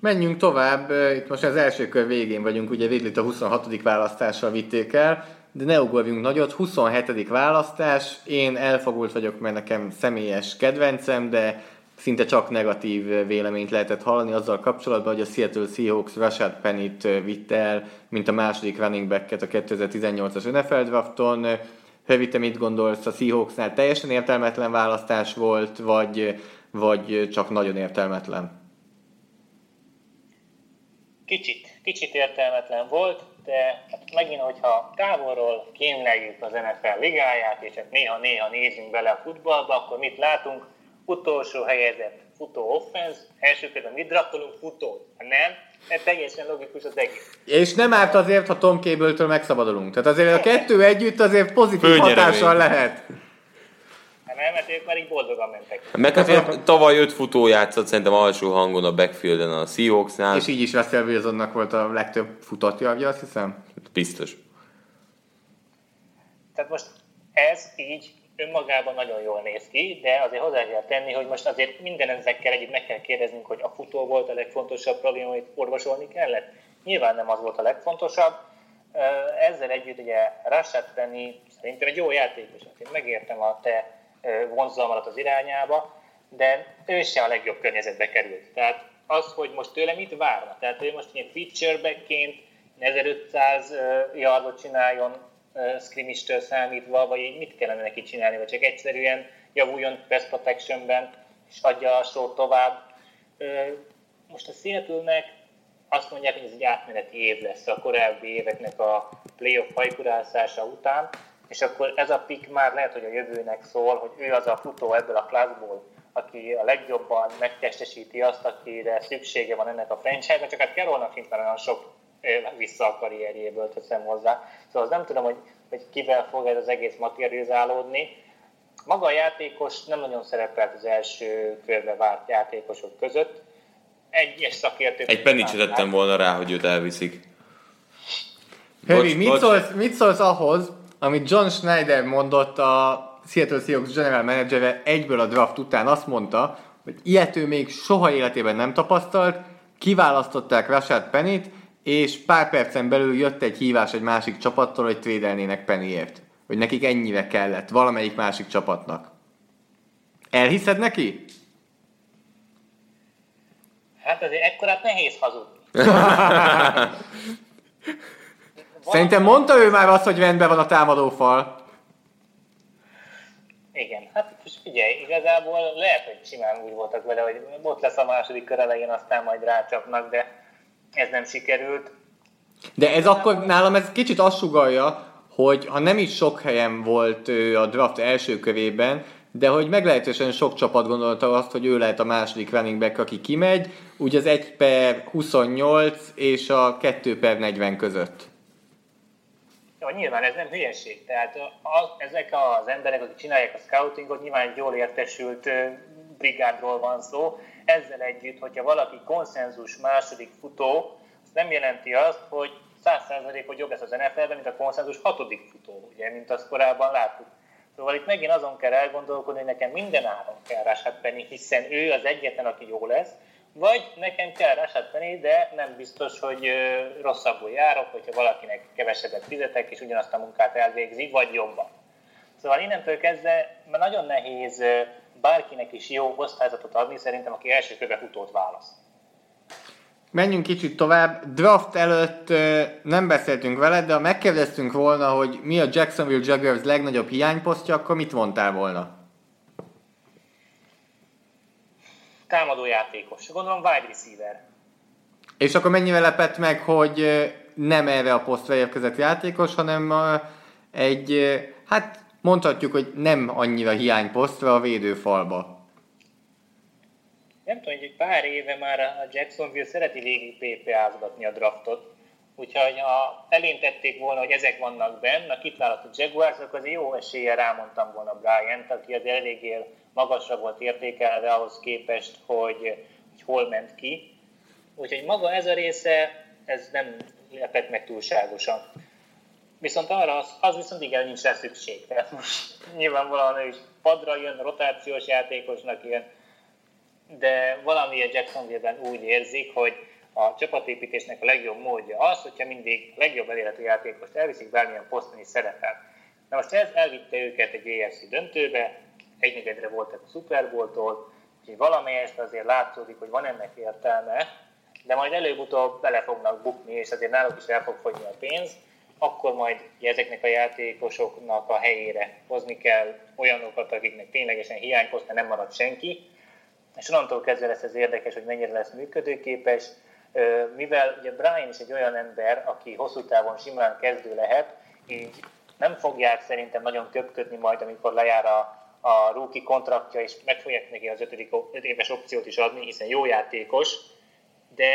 Menjünk tovább, itt most az első kör végén vagyunk, ugye Ridley-t a huszonhatodik választással vitték el, de ne ugorjunk nagyot, huszonhetedik választás, én elfogult vagyok, mert nekem személyes kedvencem, de szinte csak negatív véleményt lehetett hallani azzal kapcsolatban, hogy a Seattle Seahawks Rashad Pennyt vitte el, mint a második running backet a kétezer-tizennyolcas en ef el drafton. Rövite, mit gondolsz, a Seahawksnál teljesen értelmetlen választás volt, vagy, vagy csak nagyon értelmetlen? Kicsit, kicsit értelmetlen volt, de megint, hogyha távolról kémleljük az en ef el ligáját, és néha-néha nézünk bele a futballba, akkor mit látunk? Utolsó helyezett futó offense, első például mit draftolunk futót? Nem, mert teljesen logikus az egész. És nem árt azért, ha Tom Cable-től megszabadulunk. Tehát azért a kettő együtt azért pozitív hatással lehet. Nem, mert ők már így boldogan mentek. Meg hát tavaly öt futó játszott szerintem alsó hangon a backfielden a Seahawksnál. És így is Russell Wilsonnak volt a legtöbb futatja, azt hiszem. Biztos. Tehát most ez így önmagában nagyon jól néz ki, de azért hozzá kell tenni, hogy most azért minden ezekkel együtt meg kell kérdeznünk, hogy a futó volt a legfontosabb probléma, amit orvosolni kellett. Nyilván nem az volt a legfontosabb. Ezzel együtt ugye Rashad Penny szerintem egy jó játékos, én megértem a te vonzalmadat az irányába, de ő sem a legjobb környezetbe került. Tehát az, hogy most tőle mit várna, tehát ő most ilyen featurebackként ezerötszáz yardot csináljon, scrimmage-től számítva, vagy így mit kellene neki csinálni, vagy csak egyszerűen javuljon pass protectionben, és adja a sót tovább. Most a Seattle-nek azt mondják, hogy ez egy átmeneti év lesz a korábbi éveknek a playoff hajkurászása után, és akkor ez a pick már lehet, hogy a jövőnek szól, hogy ő az a futó ebből a klasszból, aki a legjobban megtestesíti azt, akire szüksége van ennek a franchise-nak, csak hát Carolnak sincs már olyan sok vissza a karrierjéből, teszem hozzá. Szóval nem tudom, hogy, hogy kivel fog ez az egész materializálódni. Maga a játékos nem nagyon szerepelt az első körbe várt játékosok között. Egyes szakértők... Egy penit tettem volna rá, hogy őt elviszik. Hövi, mit szólsz, mit szólsz ahhoz, amit John Schneider mondott, a Seattle Seahawks general managere egyből a draft után? Azt mondta, hogy ilyet ő még soha életében nem tapasztalt, kiválasztották Rashad Pennyt, és pár percen belül jött egy hívás egy másik csapattól, hogy trédelnének Pennyért. Hogy nekik ennyire kellett valamelyik másik csapatnak. Elhiszed neki? Hát azért ekkorát nehéz hazudni. Szerintem mondta ő már azt, hogy rendben van a támadófal. Igen, hát figyelj, igazából lehet, hogy simán úgy voltak vele, hogy ott lesz a második kör elején, aztán majd rácsapnak, de ez nem sikerült. De ez akkor nálam ez kicsit azt sugallja, hogy ha nem is sok helyen volt a draft első körében, de hogy meglehetősen sok csapat gondolta azt, hogy ő lehet a második running back, aki kimegy, úgy az egy per huszonnyolc és a kettő per negyven között. Ja, nyilván ez nem hülyeség, tehát az, ezek az emberek, akik csinálják a scoutingot, nyilván egy jól értesült brigádról van szó. Ezzel együtt, hogyha valaki konszenzus második futó, az nem jelenti azt, hogy száz százalék hogy jobb lesz az en ef el-ben, mint a konszenzus hatodik futó, ugye, mint azt korábban láttuk. Szóval itt megint azon kell elgondolkodni, hogy nekem minden áron kell Rashad Penny, hiszen ő az egyetlen, aki jó lesz, vagy nekem kell Rashad Penny, de nem biztos, hogy rosszabbul járok, hogyha valakinek kevesebbet fizetek, és ugyanazt a munkát elvégzi, vagy jobban. Szóval innentől kezdve már nagyon nehéz bárkinek is jó osztályzatot adni, szerintem aki első körbe futót választ. Menjünk kicsit tovább. Draft előtt nem beszéltünk veled, de ha megkérdeztünk volna, hogy mi a Jacksonville Jaguars legnagyobb hiányposztja, akkor mit mondtál volna? Támadójátékos. Gondolom wide receiver. És akkor mennyivel lepett meg, hogy nem erre a posztra érkezett játékos, hanem egy, hát mondhatjuk, hogy nem annyira hiányposztra a védőfalba. Nem tudom, hogy pár éve már a Jacksonville szereti végig pé pé á-zgatni a draftot, úgyhogy ha elintették volna, hogy ezek vannak benne, itt választ a Jaguars, akkor azért jó eséllyel rámondtam volna Bryant, aki azért eléggé magasra volt értékelve ahhoz képest, hogy, hogy hol ment ki. Úgyhogy maga ez a része, ez nem lepett meg túlságosan. Viszont arra az, az viszont igen, nincs rá szükség. Tehát most nyilvánvalóan ő is padra jön, rotációs játékosnak jön, de valamiért Jacksonville-ben úgy érzik, hogy a csapatépítésnek a legjobb módja az, hogyha mindig a legjobb elérhető játékost elviszik, bármilyen poszton is szerepel. Na most ez elvitte őket egy á ef cé döntőbe, egynegyedre voltak a Super Bowl-tól, úgyhogy valamelyest azért látszódik, hogy van ennek értelme, de majd előbb-utóbb bele fognak bukni, és azért náluk is el fog fogyni a pénz, akkor majd ezeknek a játékosoknak a helyére hozni kell olyanokat, akiknek ténylegesen hiányposztán nem marad senki, és onnantól kezdve lesz ez érdekes, hogy mennyire lesz működőképes, mivel ugye Brian is egy olyan ember, aki hosszú távon simán kezdő lehet, így nem fogják szerintem nagyon köpködni majd, amikor lejár a, a rookie kontraktja, és meg fogják neki az ötödik, öt éves opciót is adni, hiszen jó játékos, de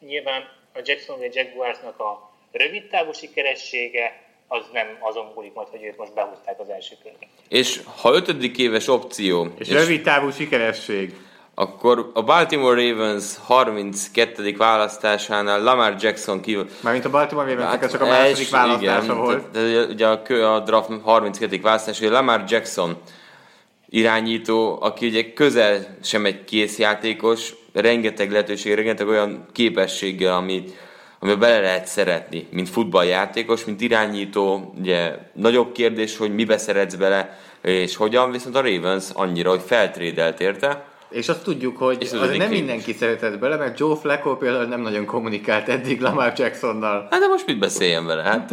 nyilván a Jacksonville Jaguarsnak a rövid távú sikeressége, az nem azon múlik majd, hogy őt most behúzták az első körbe. És ha ötödik éves opció... És, és rövid távú sikeresség. Akkor a Baltimore Ravens harminckettedik választásánál Lamar Jackson kívül... Mármint a Baltimore Ravensnek hát, csak a második választása igen, volt. De, de, ugye a, a draft harminckettedik választás, hogy Lamar Jackson irányító, aki ugye közel sem egy kész játékos, rengeteg lehetőség, rengeteg olyan képességgel, amit amiben bele lehet szeretni, mint futballjátékos, mint irányító, ugye nagyobb kérdés, hogy mibe szeretsz bele, és hogyan, viszont a Ravens annyira, hogy feltrédelt érte. És azt tudjuk, hogy az az nem mindenki szeretett bele, mert Joe Flacco például nem nagyon kommunikált eddig Lamar Jacksonnal. Hát de most mit beszéljen vele? Hát,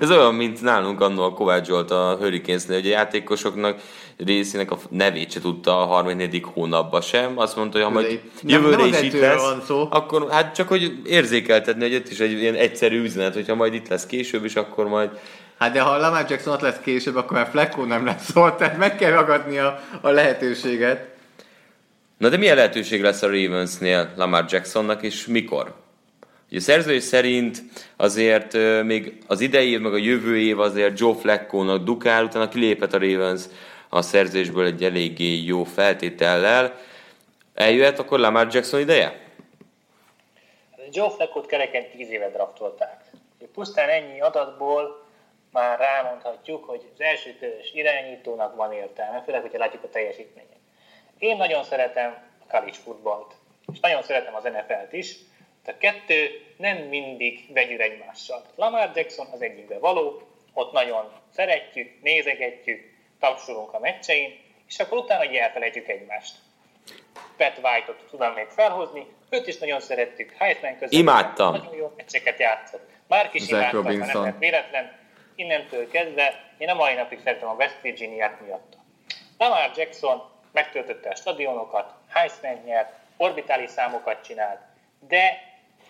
ez olyan, mint nálunk annól a Kovács Zsolt a Hurricanesnél, hogy a játékosoknak részének a nevét se tudta a harmincnegyedik hónapban sem. Azt mondta, hogy ha majd jövőre is itt lesz, akkor hát csak hogy érzékeltetni, hogy ott is egy ilyen egyszerű üzenet, hogyha majd itt lesz később is, akkor majd... Hát de ha Lamar Jackson ott lesz később, akkor már Flacco nem lesz ott, tehát meg kell ragadni a, a lehetőséget. Na de milyen lehetőség lesz a Ravensnél Lamar Jacksonnak, és mikor? Ugye a szerződés szerint azért euh, még az idei év, meg a jövő év azért Joe Flacco-nak dukál, utána kilépett a Ravens a szerződésből egy eléggé jó feltétellel. Eljöhet akkor Lamar Jackson ideje? Joe Flacco-t kereken tíz éve draftolták. Pusztán ennyi adatból már rámondhatjuk, hogy az első körös irányítónak van értelme, főleg, hogyha látjuk a teljesítményét. Én nagyon szeretem a college futballt, és nagyon szeretem az en ef el-t is, de a kettő nem mindig vegyül egymással. Lamar Jackson az egyikben való, ott nagyon szeretjük, nézegetjük, tapsolunk a meccsein, és akkor utána elfelejtjük egymást. Pat White-ot tudom még felhozni, őt is nagyon szerettük. Heisman között imádtam. Nagyon jó meccseket játszott. Márk is imádtam, ha nem lett véletlen. Innentől kezdve én a mai napig szeretem a West Virginia-t miatta. Lamar Jackson megtöltötte a stadionokat, Heisman nyert, orbitális számokat csinált, de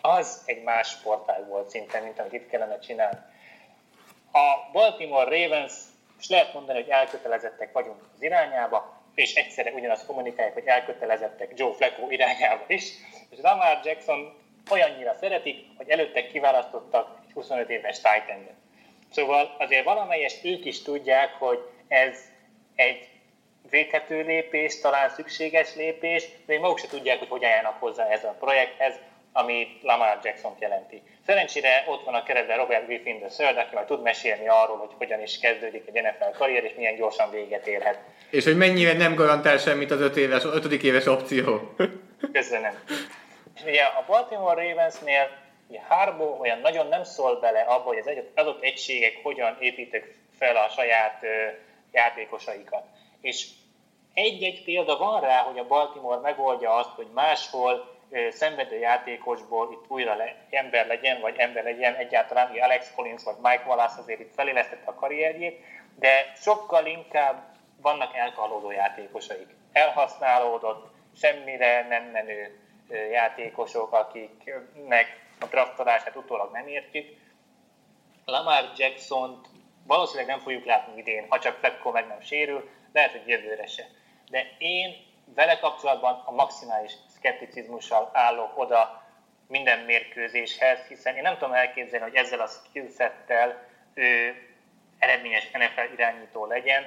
az egy más sportág volt szinten, mint amit itt kellene csinálni. A Baltimore Ravens, és lehet mondani, hogy elkötelezettek vagyunk az irányába, és egyszerre ugyanazt kommunikálják, hogy elkötelezettek Joe Flacco irányába is, és Lamar Jackson olyannyira szeretik, hogy előtte kiválasztottak egy huszonöt éves tight-endet. Szóval azért valamelyest ők is tudják, hogy ez egy védhető lépés, talán szükséges lépés, de maguk se tudják, hogy hogy álljanak hozzá ez a projekthez, ami Lamar Jackson jelenti. Szerencsére ott van a keretben Robert Griffin the third, aki majd tud mesélni arról, hogy hogyan is kezdődik egy en ef el karrier, és milyen gyorsan véget érhet. És hogy mennyire nem garantál semmit az öt éves, ötödik éves opció. Köszönöm. És ugye a Baltimore Ravensnél Harbaugh olyan nagyon nem szól bele abba, hogy az adott egységek hogyan építik fel a saját ö, játékosaikat. És egy-egy példa van rá, hogy a Baltimore megoldja azt, hogy máshol szenvedő játékosból itt újra le, ember legyen, vagy ember legyen egyáltalán, hogy Alex Collins vagy Mike Wallace azért itt felélesztette a karrierjét, de sokkal inkább vannak elkalódó játékosaik. Elhasználódott, semmire nem menő játékosok, akiknek a draftolását utólag nem értjük. Lamar Jacksont valószínűleg nem fogjuk látni idén, ha csak Flacco meg nem sérül, lehet, hogy jövőre se. De én vele kapcsolatban a maximális szkepticizmussal állok oda minden mérkőzéshez, hiszen én nem tudom elképzelni, hogy ezzel a skillsettel ő eredményes en ef el irányító legyen,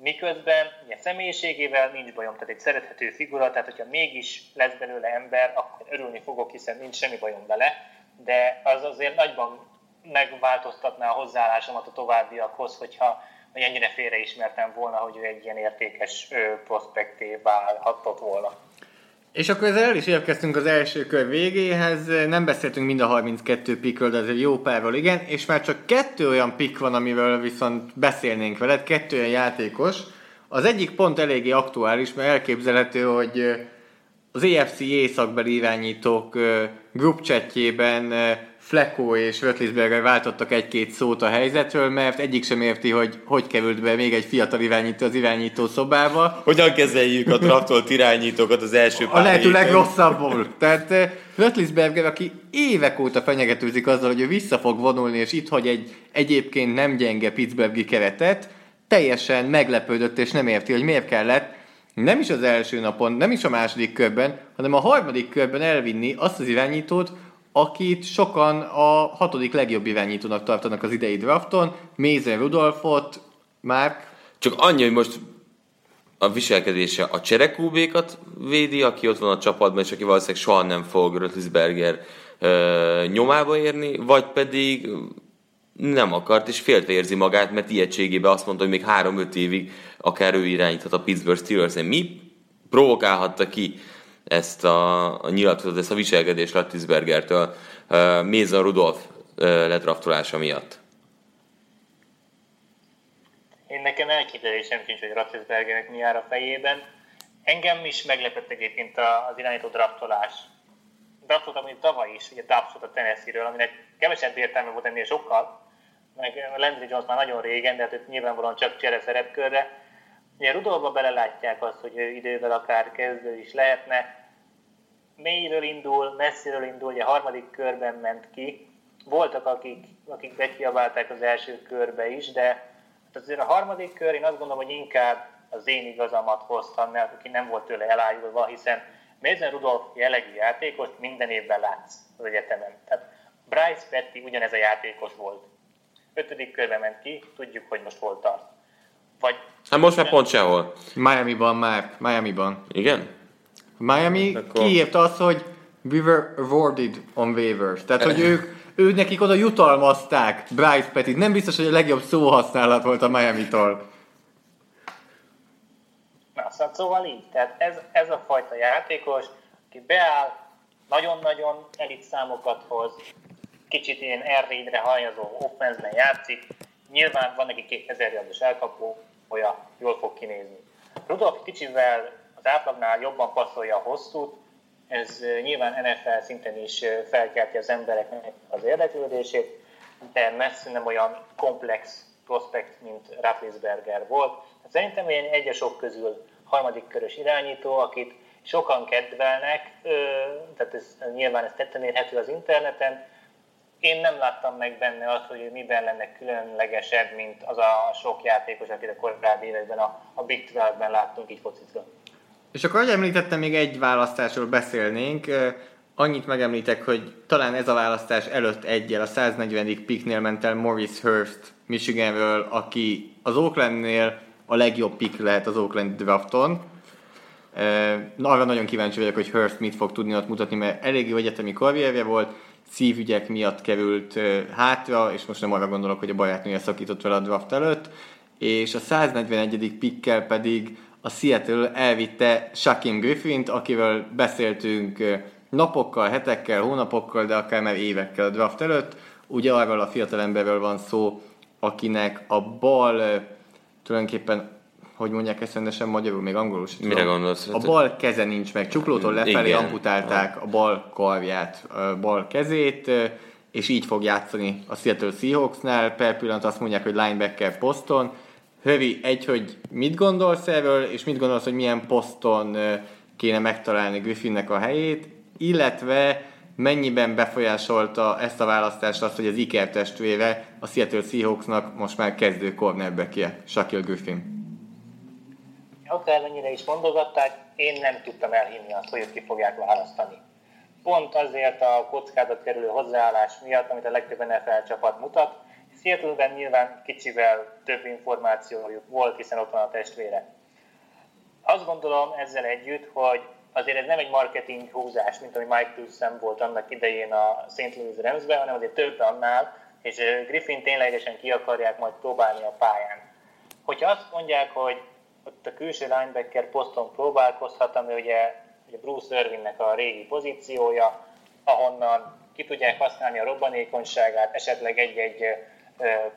miközben ugye személyiségével nincs bajom, tehát egy szerethető figura, tehát hogyha mégis lesz belőle ember, akkor örülni fogok, hiszen nincs semmi bajom vele, de az azért nagyban megváltoztatná a hozzáállásomat a továbbiakhoz, hogyha hogy ennyire félreismertem volna, hogy ő egy ilyen értékes prospekté válhatott volna. És akkor ezzel el is érkeztünk az első kör végéhez, nem beszéltünk mind a harminckettő pickről, de azért jó párról igen, és már csak kettő olyan pick van, amiről viszont beszélnénk veled, kettő olyan játékos. Az egyik pont eléggé aktuális, mert elképzelhető, hogy az á ef cé északbeli irányítók grupcsettjében Flacco és Roethlisberger váltottak egy-két szót a helyzetről, mert egyik sem érti, hogy hogy került be még egy fiatal irányító az irányító szobába. Hogyan kezeljük a draftolt irányítókat az első pár A lehető legrosszabbul. Tehát Roethlisberger, aki évek óta fenyegetőzik azzal, hogy ő vissza fog vonulni, és itt hagy egy egyébként nem gyenge pittsburghi keretet, teljesen meglepődött, és nem érti, hogy miért kellett nem is az első napon, nem is a második körben, hanem a harmadik körben elvinni azt az irányítót, akit sokan a hatodik legjobb irányítónak tartanak az idei drafton, Mason Rudolphot, Mark. Csak annyi, hogy most a viselkedése a cserekúbékat védi, aki ott van a csapatban, és aki valószínűleg soha nem fog Roethlisberger ö, nyomába érni, vagy pedig nem akart, és félte érzi magát, mert ijegységében azt mondta, hogy még három-öt évig akár ő irányíthat a Pittsburgh Steelers-en. Mi provokálhatta ki ezt a, a nyilatkozatot, ezt a viselkedést Roethlisbergertől uh, Mason Rudolph uh, ledraftolása miatt? Én nekem elképzelésem sincs, hogy Roethlisbergernek mi jár a fejében. Engem is meglepett egyébként az irányító draftolás. Draftoltam én tavaly is, ugye Dobbsot a Tennessee-ről, aminek kevesebb értelme volt ennél sokkal, meg Landry Jones már nagyon régen, de hát őt nyilvánvalóan csak csere szerepkörre. Ugye Rudolphba belelátják azt, hogy ő idővel akár kezdő is lehetne. Mélyről indul, messziről indul, ugye a harmadik körben ment ki. Voltak, akik, akik bekiabálták az első körbe is, de azért a harmadik kör, én azt gondolom, hogy inkább az én igazamat hoztam, mert aki nem volt tőle elájulva, hiszen Mason Rudolph jellegű játékos minden évben látsz az egyetemen. Tehát Bryce Petty ugyanez a játékos volt. Ötödik körben ment ki, tudjuk, hogy most hol tart. Vagy hát most már pont sehol. Miami-ban már, Miami-ban. Igen? Miami akkor kiírta azt, hogy we were awarded on waivers. Tehát, hogy ők, ők nekik oda jutalmazták Bryce Pettit. Nem biztos, hogy a legjobb szóhasználat volt a Miami-tól. Na, szóval, szóval így. Tehát ez, ez a fajta játékos, aki beáll, nagyon-nagyon elit számokat hoz, kicsit ilyen erre-idre hajazó offense-ben játszik, nyilván van neki kétezer yardos elkapó, olyan jól fog kinézni. Rudolph kicsivel a az átlagnál jobban passzolja a hosszút, ez nyilván en ef el szinten is felkelti az embereknek az érdeklődését, de messze nem olyan komplex prospekt, mint Roethlisberger volt. Szerintem ilyen egyesok közül harmadik körös irányító, akit sokan kedvelnek, tehát ez, nyilván ez tetten érhető az interneten. Én nem láttam meg benne azt, hogy miben lenne különlegesebb, mint az a sok játékos, akit a korábbi években a, a Big tizenkettőben láttunk így focizva. És akkor, hogy említettem, még egy választásról beszélnénk. Annyit megemlítek, hogy talán ez a választás előtt egyel a száznegyvenedik picknél ment el Morris Hurst Michiganről, aki az Oaklandnél a legjobb pick lehet az Oakland drafton. Na, arra nagyon kíváncsi vagyok, hogy Hurst mit fog tudni ott mutatni, mert eléggé egyetemi karrierje volt, szívügyek miatt került hátra, és most nem arra gondolok, hogy a barátnője szakított vele a draft előtt, és a száznegyvenegyedik pickkel pedig a Seattle elvitte Shaquem Griffint, akiről beszéltünk napokkal, hetekkel, hónapokkal, de akár már évekkel a draft előtt. Ugye arról a fiatalemberről van szó, akinek a bal, tulajdonképpen, hogy mondják ezt rendesen magyarul, még angolul sem tudom. Mire gondolsz? A bal keze nincs meg, csuklótól lefelé igen, amputálták a bal karját, a bal kezét, és így fog játszani a Seattle Seahawksnál. Per pillanat azt mondják, hogy linebacker poszton. Hövi, egy, hogy mit gondolsz erről, és mit gondolsz, hogy milyen poszton kéne megtalálni Griffinnek a helyét, illetve mennyiben befolyásolta ezt a választást azt, hogy az ikertestvére a Seattle Seahawksnak most már kezdő cornerbackje, Shaquille Griffin? Akármennyire is mondogatták, én nem tudtam elhinni azt, hogy őt ki fogják választani. Pont azért a kockázat kerülő hozzáállás miatt, amit a legtöbb en ef el csapat mutat, Seattle-ben nyilván kicsivel több információjuk volt, hiszen ott van a testvére. Azt gondolom ezzel együtt, hogy azért ez nem egy marketing húzás, mint ami Mike Thyssen volt annak idején a Saint Louis Ramsben, hanem azért több annál, és Griffin ténylegesen ki akarják majd próbálni a pályán. Hogyha azt mondják, hogy ott a külső linebacker poszton próbálkozhat, ami ugye Bruce Irvinnek a régi pozíciója, ahonnan ki tudják használni a robbanékonyságát, esetleg egy-egy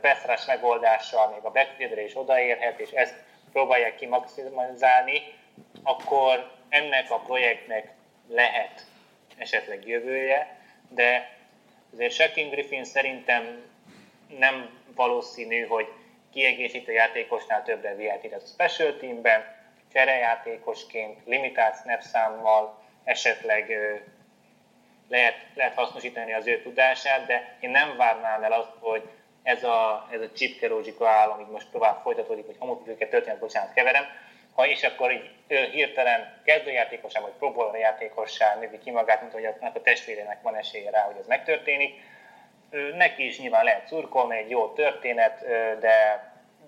pass rush megoldással még a backfieldre is odaérhet, és ezt próbálják kimaximalizálni, akkor ennek a projektnek lehet esetleg jövője, de azért Shaquem Griffin szerintem nem valószínű, hogy kiegészítő játékosnál többre vihet itt a special teamben, cserejátékosként, limitált snap számmal esetleg lehet, lehet hasznosítani az ő tudását, de én nem várnám el azt, hogy ez a, ez a Chip Kelozsika állam így most tovább folytatódik, hogy hamutívőket történet, bocsánat, keverem, ha és akkor így hirtelen kezdőjátékossá vagy próbáló játékossá növi ki magát, mint hogy annak a testvérének van esélye rá, hogy ez megtörténik. Neki is nyilván lehet szurkolni, egy jó történet, de,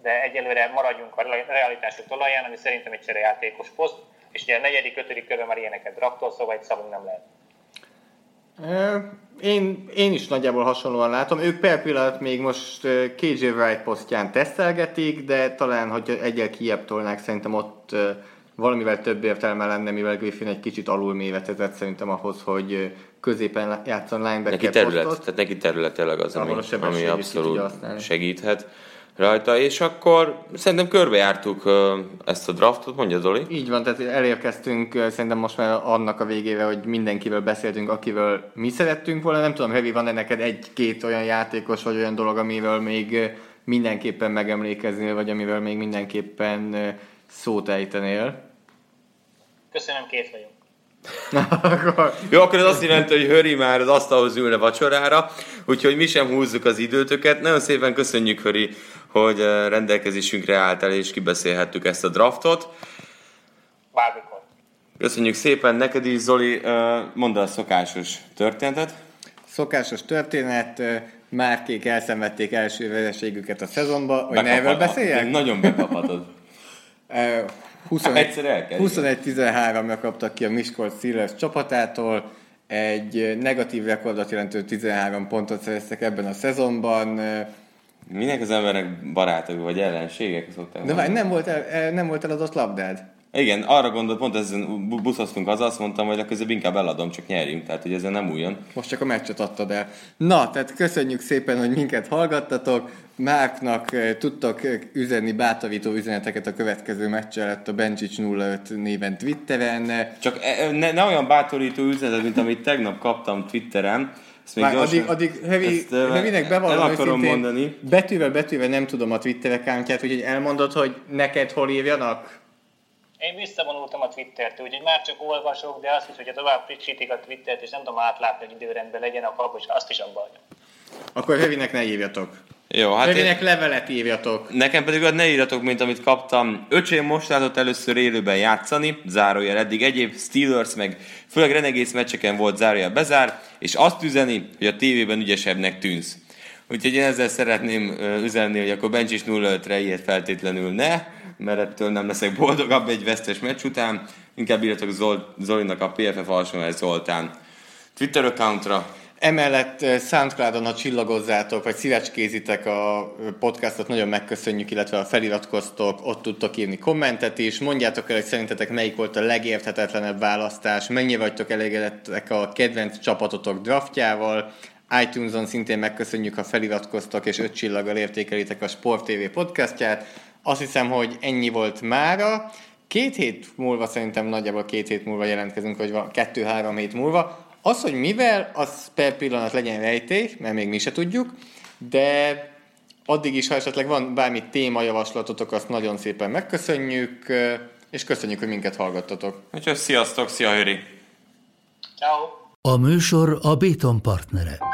de egyelőre maradjunk a realitások talaján, ami szerintem egy cserejátékos poszt, és ugye a negyedik, ötödik körben már ilyeneket draftol, szóval egy szavunk nem lehet. Én, én is nagyjából hasonlóan látom. Ők per pillanat még most ká jé Wright posztján tesztelgetik, de talán, hogy egyel kijebb tolnák, szerintem ott valamivel több értelme lenne, mivel Griffin egy kicsit alul méretezett szerintem ahhoz, hogy középen játszon linebacker terület, posztot. Tehát neki területileg az, ami, ami abszolút segíthet rajta. És akkor szerintem körbejártuk ezt a draftot, mondja Zoli. Így van, tehát elérkeztünk szerintem most már annak a végére, hogy mindenkivel beszéltünk, akivel mi szerettünk volna. Nem tudom, Hevi, van-e neked egy-két olyan játékos, vagy olyan dolog, amivel még mindenképpen megemlékeznél, vagy amivel még mindenképpen szót ejtenél? Köszönöm, kész vagyunk. akkor... Jó, akkor ez azt jelenti, hogy Höri már az asztalhoz ülne vacsorára, úgyhogy mi sem húzzuk az időtöket. Nagyon szépen köszönjük, Höri, hogy rendelkezésünkre álltál, és kibeszélhettük ezt a draftot. Bármikor. Köszönjük szépen neked is, Zoli. Mondd a szokásos történetet. Szokásos történet... Márkék elszenvedték első vereségüket a szezonba. Hogy ne erről beszéljek? Nagyon bekaphatod. huszonegy tizenhárom-ra kaptak ki a Miskolc Steelers csapatától, egy negatív rekordot jelentő tizenhárom pontot szereztek ebben a szezonban. Minek az emberek barátok vagy ellenségek szokták? De várj, nem volt, el, nem volt eladott labdád. Igen, arra gondolt, pont ezen buszoztunk haza, azt mondtam, hogy legközebb inkább eladom, csak nyerjünk, tehát hogy ezen nem újjon. Most csak a meccset adtad el. Na, tehát köszönjük szépen, hogy minket hallgattatok. Márknak tudtak üzenni bátorító üzeneteket a következő meccs előtt a Bencsics nulla öt néven Twitteren. Csak ne, ne olyan bátorító üzenetet, mint amit tegnap kaptam Twitteren. Már addig, addig Hevi, Hevinek bevallom őszintén, betűvel-betűvel nem tudom a Twitter accountját, úgyhogy elmondod, hogy neked hol írjanak? Én visszavonultam a Twittert, úgyhogy már csak olvasok, de azt is, hogyha tovább frissítik a Twittert, és nem tudom átlátni, hogy időrendben legyen a kap, és azt is abban hagyom. Akkor Hevinek ne írjatok. Jó, hát Hevinek én... levelet írjatok. Nekem pedig olyan ne írjatok, mint amit kaptam. Öcsém most látott először élőben játszani, zárójel eddig egyéb Steelers, meg főleg Renegades meccseken volt zárójel bezár, és azt üzeni, hogy a tévében ügyesebbnek tűnsz. Úgyhogy én ezzel szeretném üzenni, hogy akkor Bencsics nulla ötre ilyet feltétlenül ne, mert ettől nem leszek boldogabb egy vesztes meccs után. Inkább írjatok Zol- Zolinak a pé ef ef alsóhely Zoltán Twitter accountra. Emellett SoundCloud-on, ha csillagozzátok, vagy szívecskézitek a podcastot, nagyon megköszönjük, illetve ha feliratkoztok, ott tudtok írni kommentet is. Mondjátok el, hogy szerintetek melyik volt a legérthetetlenebb választás, mennyire vagytok elégedettek a kedvenc csapatotok draftjával. iTunes-on szintén megköszönjük, ha feliratkoztok, és öt csillaggal értékelitek a Sport té vé podcastját. Azt hiszem, hogy ennyi volt mára. Két hét múlva, szerintem nagyjából két hét múlva jelentkezünk, vagy kettő-három hét múlva. Az, hogy mivel, az per pillanat legyen rejtély, mert még mi se tudjuk, de addig is, ha esetleg van bármi témajavaslatotok, azt nagyon szépen megköszönjük, és köszönjük, hogy minket hallgattatok. Úgyhogy sziasztok, szia Hőri! Ciao. A műsor a Béton partnere.